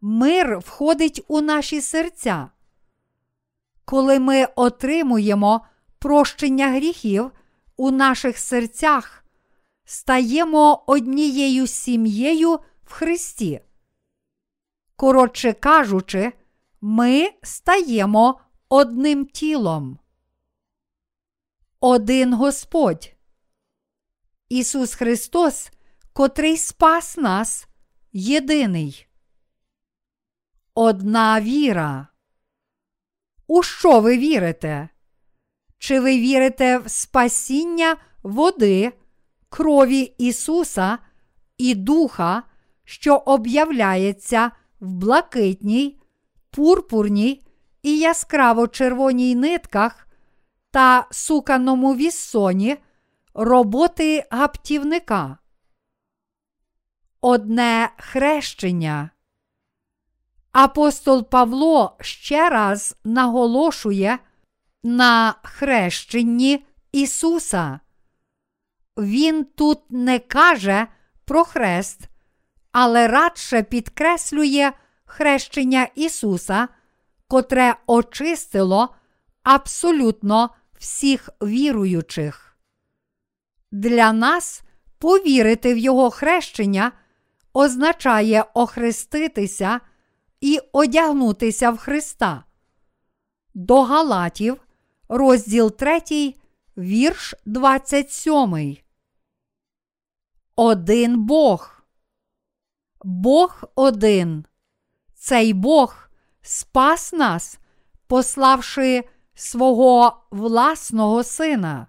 мир входить у наші серця. Коли ми отримуємо прощення гріхів у наших серцях, стаємо однією сім'єю в Христі. Коротше кажучи, ми стаємо одним тілом. Один Господь. Ісус Христос, котрий спас нас, єдиний. Одна віра. У що ви вірите? Чи ви вірите в спасіння води, крові Ісуса і Духа, що об'являється в блакитній, пурпурній і яскраво-червоній нитках та суканому віссоні роботи гаптівника? Одне хрещення. Апостол Павло ще раз наголошує на хрещенні Ісуса. Він тут не каже про хрест, але радше підкреслює хрещення Ісуса, котре очистило абсолютно всіх віруючих. Для нас повірити в Його хрещення означає охреститися і одягнутися в Христа. до Галатів, розділ 3, вірш 27. Один Бог. Бог один. Цей Бог спас нас, пославши свого власного Сина.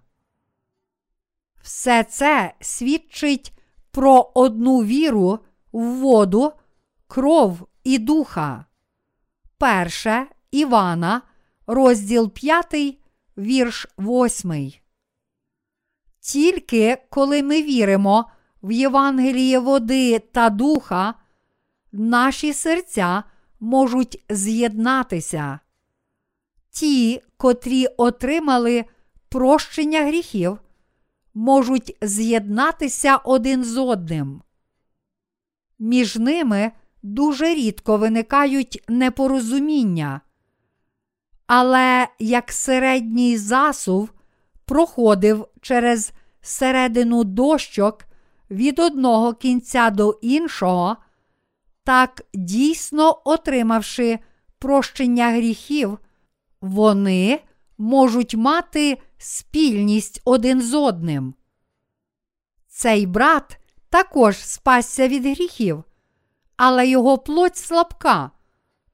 Все це свідчить про одну віру в воду, кров і духа. 1 Івана, розділ 5, вірш 8. Тільки коли ми віримо в Євангеліє води та духа, наші серця можуть з'єднатися. Ті, котрі отримали прощення гріхів, можуть з'єднатися один з одним. Між ними дуже рідко виникають непорозуміння, але як середній засув проходив через середину дощок від одного кінця до іншого, так дійсно отримавши прощення гріхів, вони можуть мати спільність один з одним. Цей брат також спасся від гріхів, але його плоть слабка,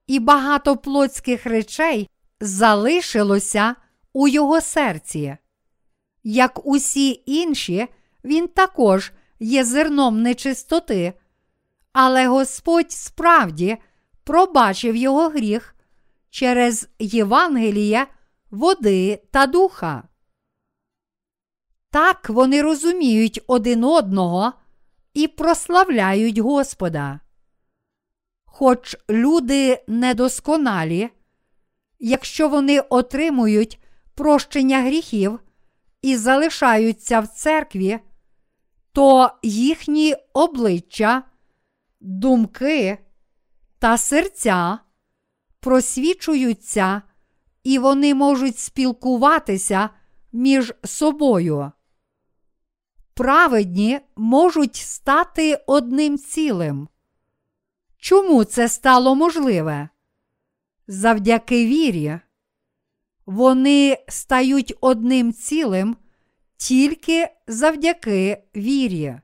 і багато плотських речей залишилося у його серці. Як усі інші, він також є зерном нечистоти, але Господь справді пробачив його гріх через Євангеліє води та духа. Так вони розуміють один одного і прославляють Господа. Хоч люди недосконалі, якщо вони отримують прощення гріхів і залишаються в церкві, то їхні обличчя, думки та серця просвічуються, і вони можуть спілкуватися між собою. Праведні можуть стати одним цілим. Чому це стало можливе? Завдяки вірі. Вони стають одним цілим тільки завдяки вірі.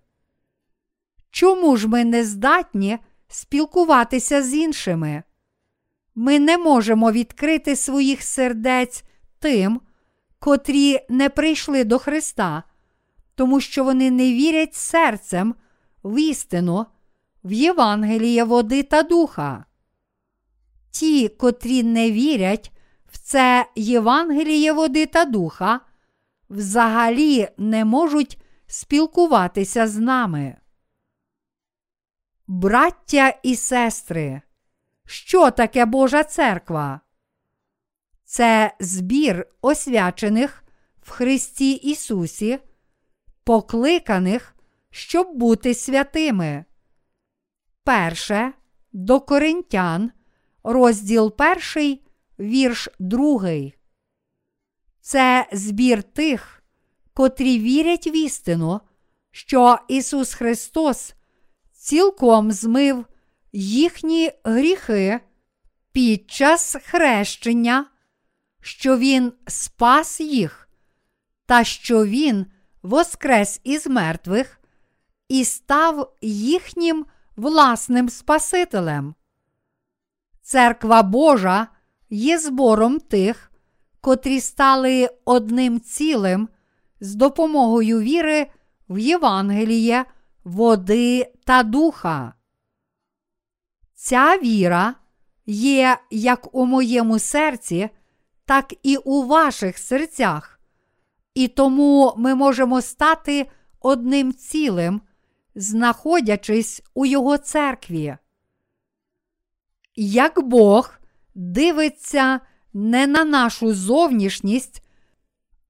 Чому ж ми не здатні спілкуватися з іншими? Ми не можемо відкрити своїх сердець тим, котрі не прийшли до Христа, тому що вони не вірять серцем в істину, в Євангеліє води та духа. Ті, котрі не вірять в це Євангеліє води та духа, взагалі не можуть спілкуватися з нами. Браття і сестри, що таке Божа Церква? Це збір освячених в Христі Ісусі, покликаних, щоб бути святими. 1 до Коринтян, розділ 1, вірш 2. Це збір тих, котрі вірять в істину, що Ісус Христос цілком змив їхні гріхи під час хрещення, що Він спас їх, та що Він воскрес із мертвих і став їхнім власним Спасителем. Церква Божа є збором тих, котрі стали одним цілим з допомогою віри в Євангеліє води та духа. Ця віра є як у моєму серці, так і у ваших серцях, і тому ми можемо стати одним цілим, знаходячись у Його церкві. Як Бог дивиться не на нашу зовнішність,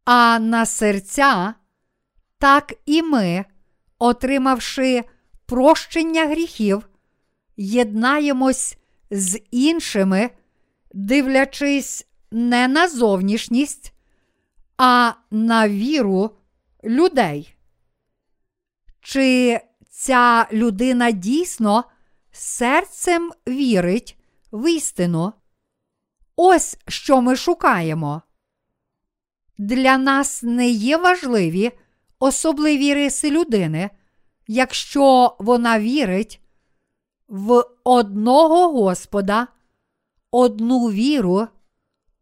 а на серця, так і ми, отримавши прощення гріхів, єднаємось з іншими, дивлячись не на зовнішність, а на віру людей. Чи ця людина дійсно серцем вірить в істину? Ось що ми шукаємо. Для нас не є важливі особливі риси людини, якщо вона вірить в одного Господа, одну віру,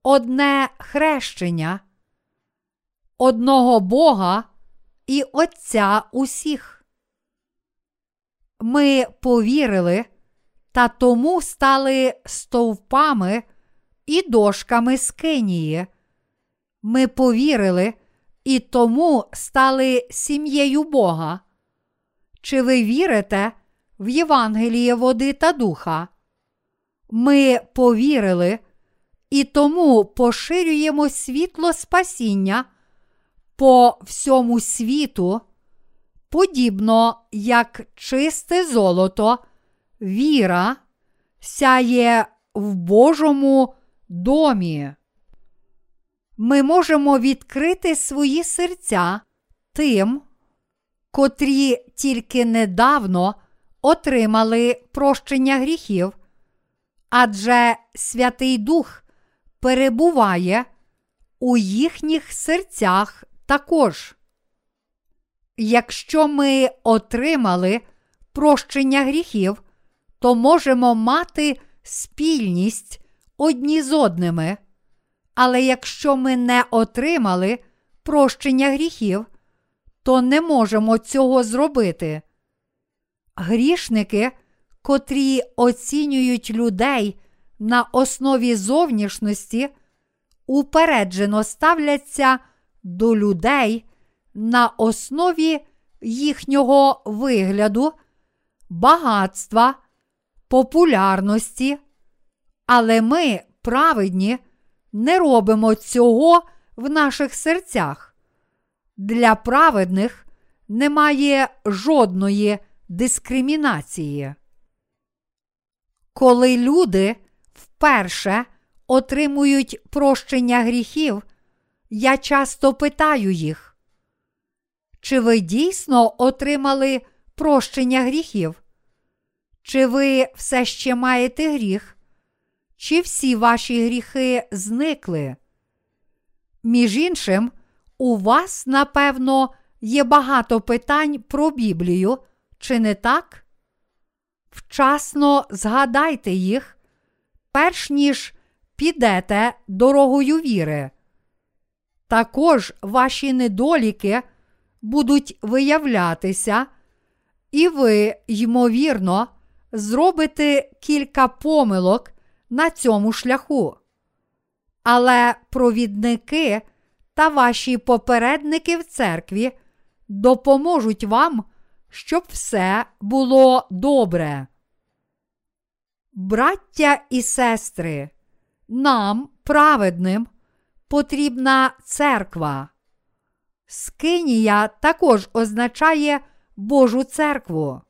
одне хрещення, одного Бога і Отця усіх. Ми повірили та тому стали стовпами і дошками скинії. Ми повірили і тому стали сім'єю Бога. Чи ви вірите в Євангеліє води та духа? Ми повірили і тому поширюємо світло спасіння по всьому світу, подібно як чисте золото, віра сяє в Божому домі. Ми можемо відкрити свої серця тим, котрі тільки недавно отримали прощення гріхів, адже Святий Дух перебуває у їхніх серцях також. Якщо ми отримали прощення гріхів, то можемо мати спільність одні з одними. Але якщо ми не отримали прощення гріхів, то не можемо цього зробити. Грішники, котрі оцінюють людей на основі зовнішності, упереджено ставляться до людей на основі їхнього вигляду, багатства, популярності, але ми, праведні, не робимо цього в наших серцях. Для праведних немає жодної дискримінації. Коли люди вперше отримують прощення гріхів, я часто питаю їх: чи ви дійсно отримали прощення гріхів? Чи ви все ще маєте гріх? Чи всі ваші гріхи зникли? Між іншим, у вас, напевно, є багато питань про Біблію, чи не так? Вчасно згадайте їх, перш ніж підете дорогою віри. Також ваші недоліки будуть виявлятися, і ви, ймовірно, зробите кілька помилок на цьому шляху. Але провідники та ваші попередники в церкві допоможуть вам, щоб все було добре. Браття і сестри, нам, праведним, потрібна церква. Скинія також означає Божу церкву.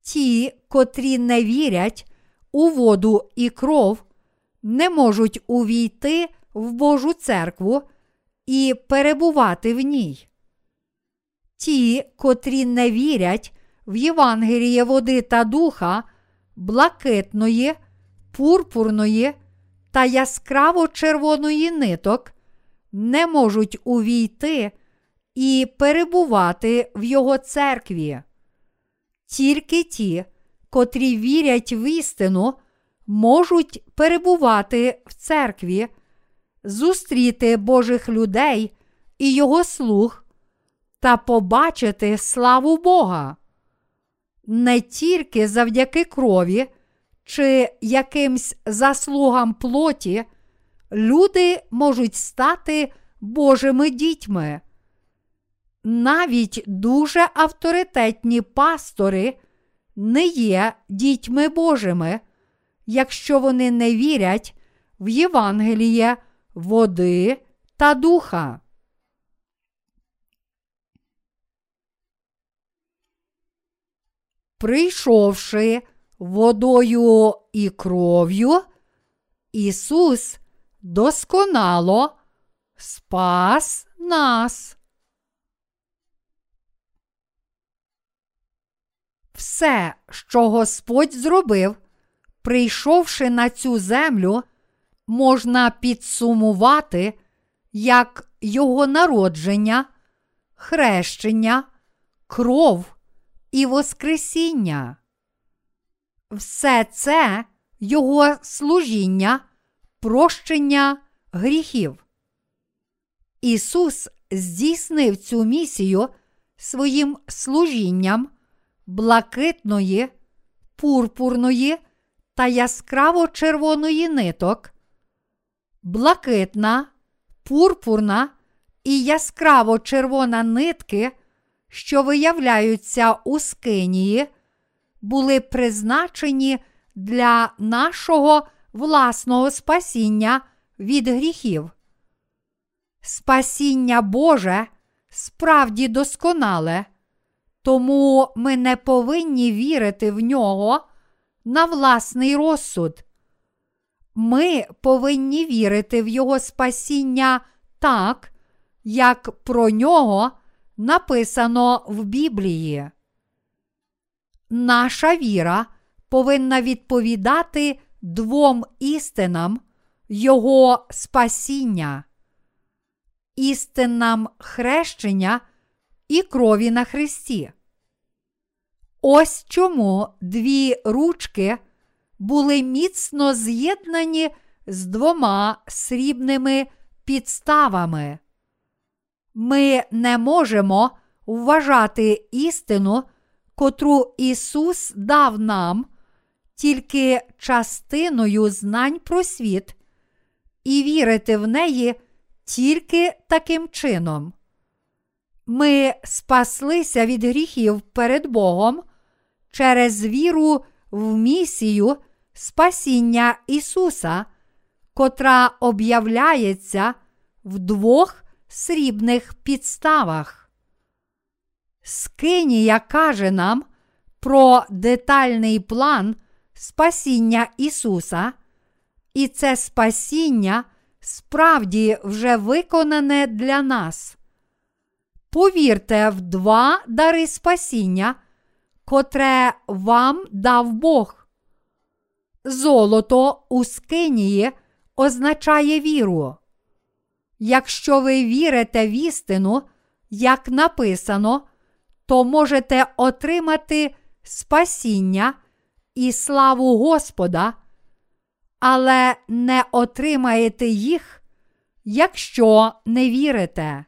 Ті, котрі не вірять у воду і кров, не можуть увійти в Божу церкву і перебувати в ній. Ті, котрі не вірять в Євангеліє води та духа, блакитної, пурпурної та яскраво-червоної ниток, не можуть увійти і перебувати в його церкві. Тільки ті, котрі вірять в істину, можуть перебувати в церкві, зустріти Божих людей і його слуг та побачити славу Бога. Не тільки завдяки крові чи якимсь заслугам плоті люди можуть стати Божими дітьми. Навіть дуже авторитетні пастори не є дітьми Божими, якщо вони не вірять в Євангеліє води та духа. Прийшовши водою і кров'ю, Ісус досконало спас нас. Все, що Господь зробив, прийшовши на цю землю, можна підсумувати як його народження, хрещення, кров і воскресіння. Все це його служіння, прощення гріхів. Ісус здійснив цю місію своїм служінням блакитної, пурпурної та яскраво-червоної ниток. Блакитна, пурпурна і яскраво-червона нитки, що виявляються у скинії, були призначені для нашого власного спасіння від гріхів. Спасіння Боже справді досконале, тому ми не повинні вірити в нього на власний розсуд. Ми повинні вірити в його спасіння так, як про нього написано в Біблії. Наша віра повинна відповідати двом істинам його спасіння – істинам хрещення і крові на хресті. Ось чому дві ручки були міцно з'єднані з двома срібними підставами. Ми не можемо вважати істину, котру Ісус дав нам, тільки частиною знань про світ і вірити в неї тільки таким чином. Ми спаслися від гріхів перед Богом через віру в місію спасіння Ісуса, котра об'являється в двох срібних підставах. Скинія каже нам про детальний план спасіння Ісуса, і це спасіння справді вже виконане для нас. Повірте в два дари спасіння, котре вам дав Бог. Золото у скинії означає віру. Якщо ви вірите в істину, як написано, то можете отримати спасіння і славу Господа, але не отримаєте їх, якщо не вірите.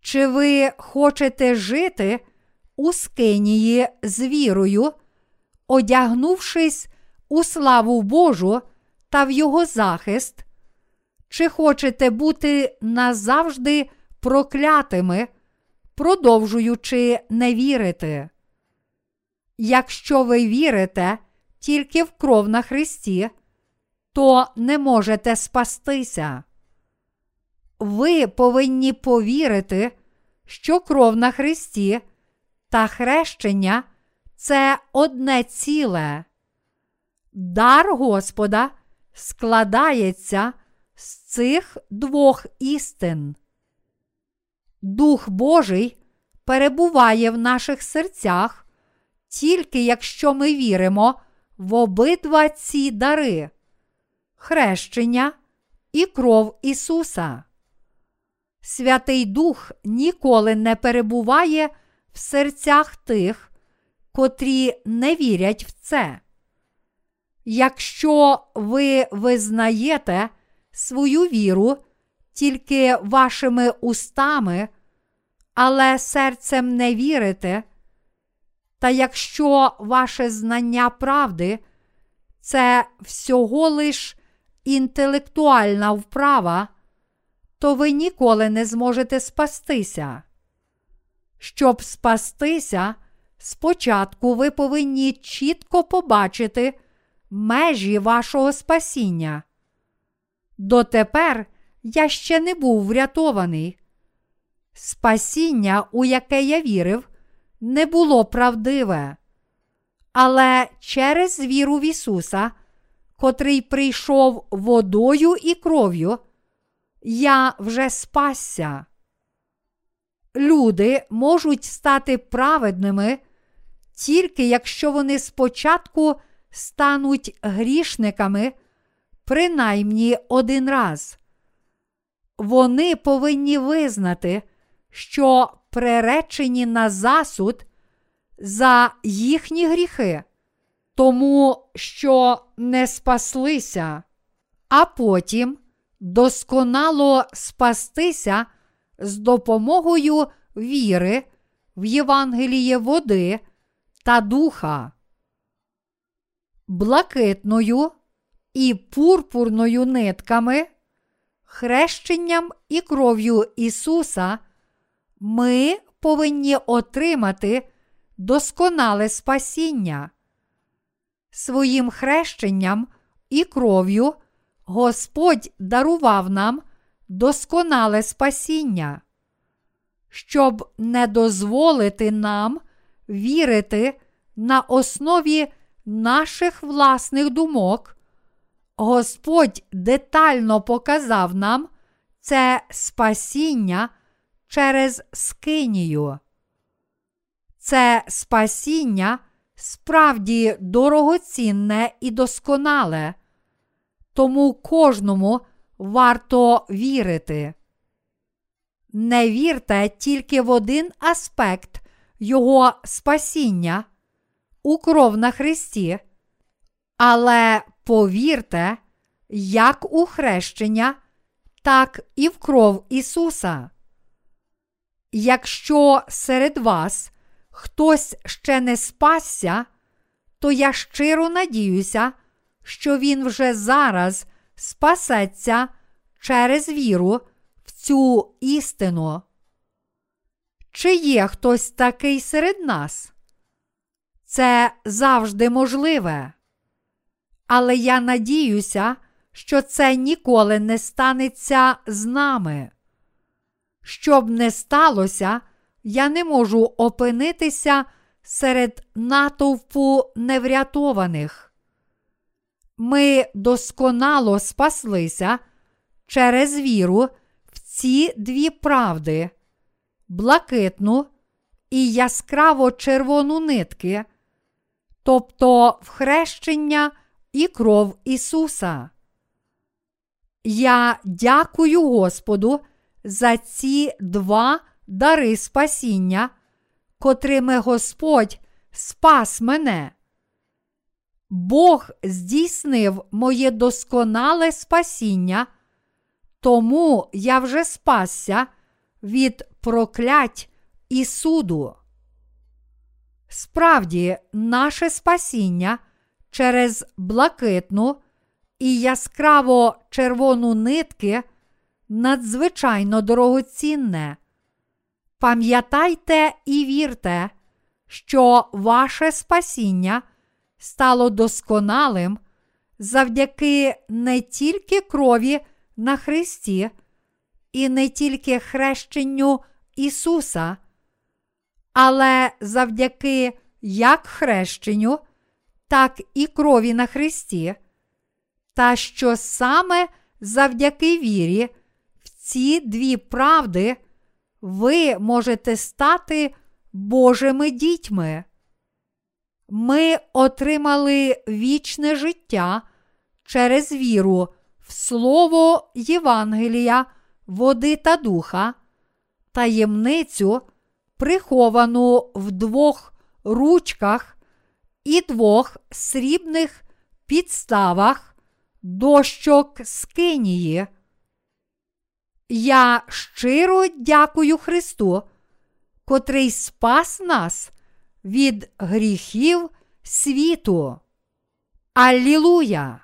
Чи ви хочете жити у скинії з вірою, одягнувшись у славу Божу та в його захист? Чи хочете бути назавжди проклятими, продовжуючи не вірити? Якщо ви вірите тільки в кров на хресті, то не можете спастися. Ви повинні повірити, що кров на хресті та хрещення – це одне ціле. Дар Господа складається з цих двох істин. Дух Божий перебуває в наших серцях, тільки якщо ми віримо в обидва ці дари – хрещення і кров Ісуса. Святий Дух ніколи не перебуває в серцях тих, котрі не вірять в це. Якщо ви визнаєте свою віру тільки вашими устами, але серцем не вірите, та якщо ваше знання правди – це всього лиш інтелектуальна вправа, то ви ніколи не зможете спастися. Щоб спастися, спочатку ви повинні чітко побачити межі вашого спасіння. Дотепер я ще не був врятований. Спасіння, у яке я вірив, не було правдиве. Але через віру в Ісуса, котрий прийшов водою і кров'ю, я вже спасся. Люди можуть стати праведними, тільки якщо вони спочатку стануть грішниками принаймні один раз. Вони повинні визнати, що приречені на засуд за їхні гріхи, тому що не спаслися, а потім досконало спастися з допомогою віри в Євангеліє води та духа. Блакитною і пурпурною нитками, хрещенням і кров'ю Ісуса ми повинні отримати досконале спасіння. Своїм хрещенням і кров'ю Господь дарував нам досконале спасіння, щоб не дозволити нам вірити на основі наших власних думок. Господь детально показав нам це спасіння через скинію. Це спасіння справді дорогоцінне і досконале, тому кожному варто вірити. Не вірте тільки в один аспект його спасіння – у кров на Христі, але повірте як у хрещення, так і в кров Ісуса. Якщо серед вас хтось ще не спасся, то я щиро надіюся, що він вже зараз спасеться через віру в цю істину. Чи є хтось такий серед нас? Це завжди можливе. Але я надіюся, що це ніколи не станеться з нами. Щоб не сталося, я не можу опинитися серед натовпу неврятованих. Ми досконало спаслися через віру в ці дві правди – блакитну і яскраво-червону нитки, тобто в хрещення і кров Ісуса. Я дякую Господу за ці два дари спасіння, котрими Господь спас мене. Бог здійснив моє досконале спасіння, тому я вже спасся від проклять і суду. Справді, наше спасіння через блакитну і яскраво-червону нитки надзвичайно дорогоцінне. Пам'ятайте і вірте, що ваше спасіння стало досконалим завдяки не тільки крові на Христі і не тільки хрещенню Ісуса, але завдяки як хрещенню, так і крові на Христі, та що саме завдяки вірі в ці дві правди ви можете стати Божими дітьми. Ми отримали вічне життя через віру в слово Євангелія, води та духа, таємницю, приховану в двох ручках і двох срібних підставах дощок скинії. Я щиро дякую Христу, котрий спас нас від гріхів світу. Алілуя!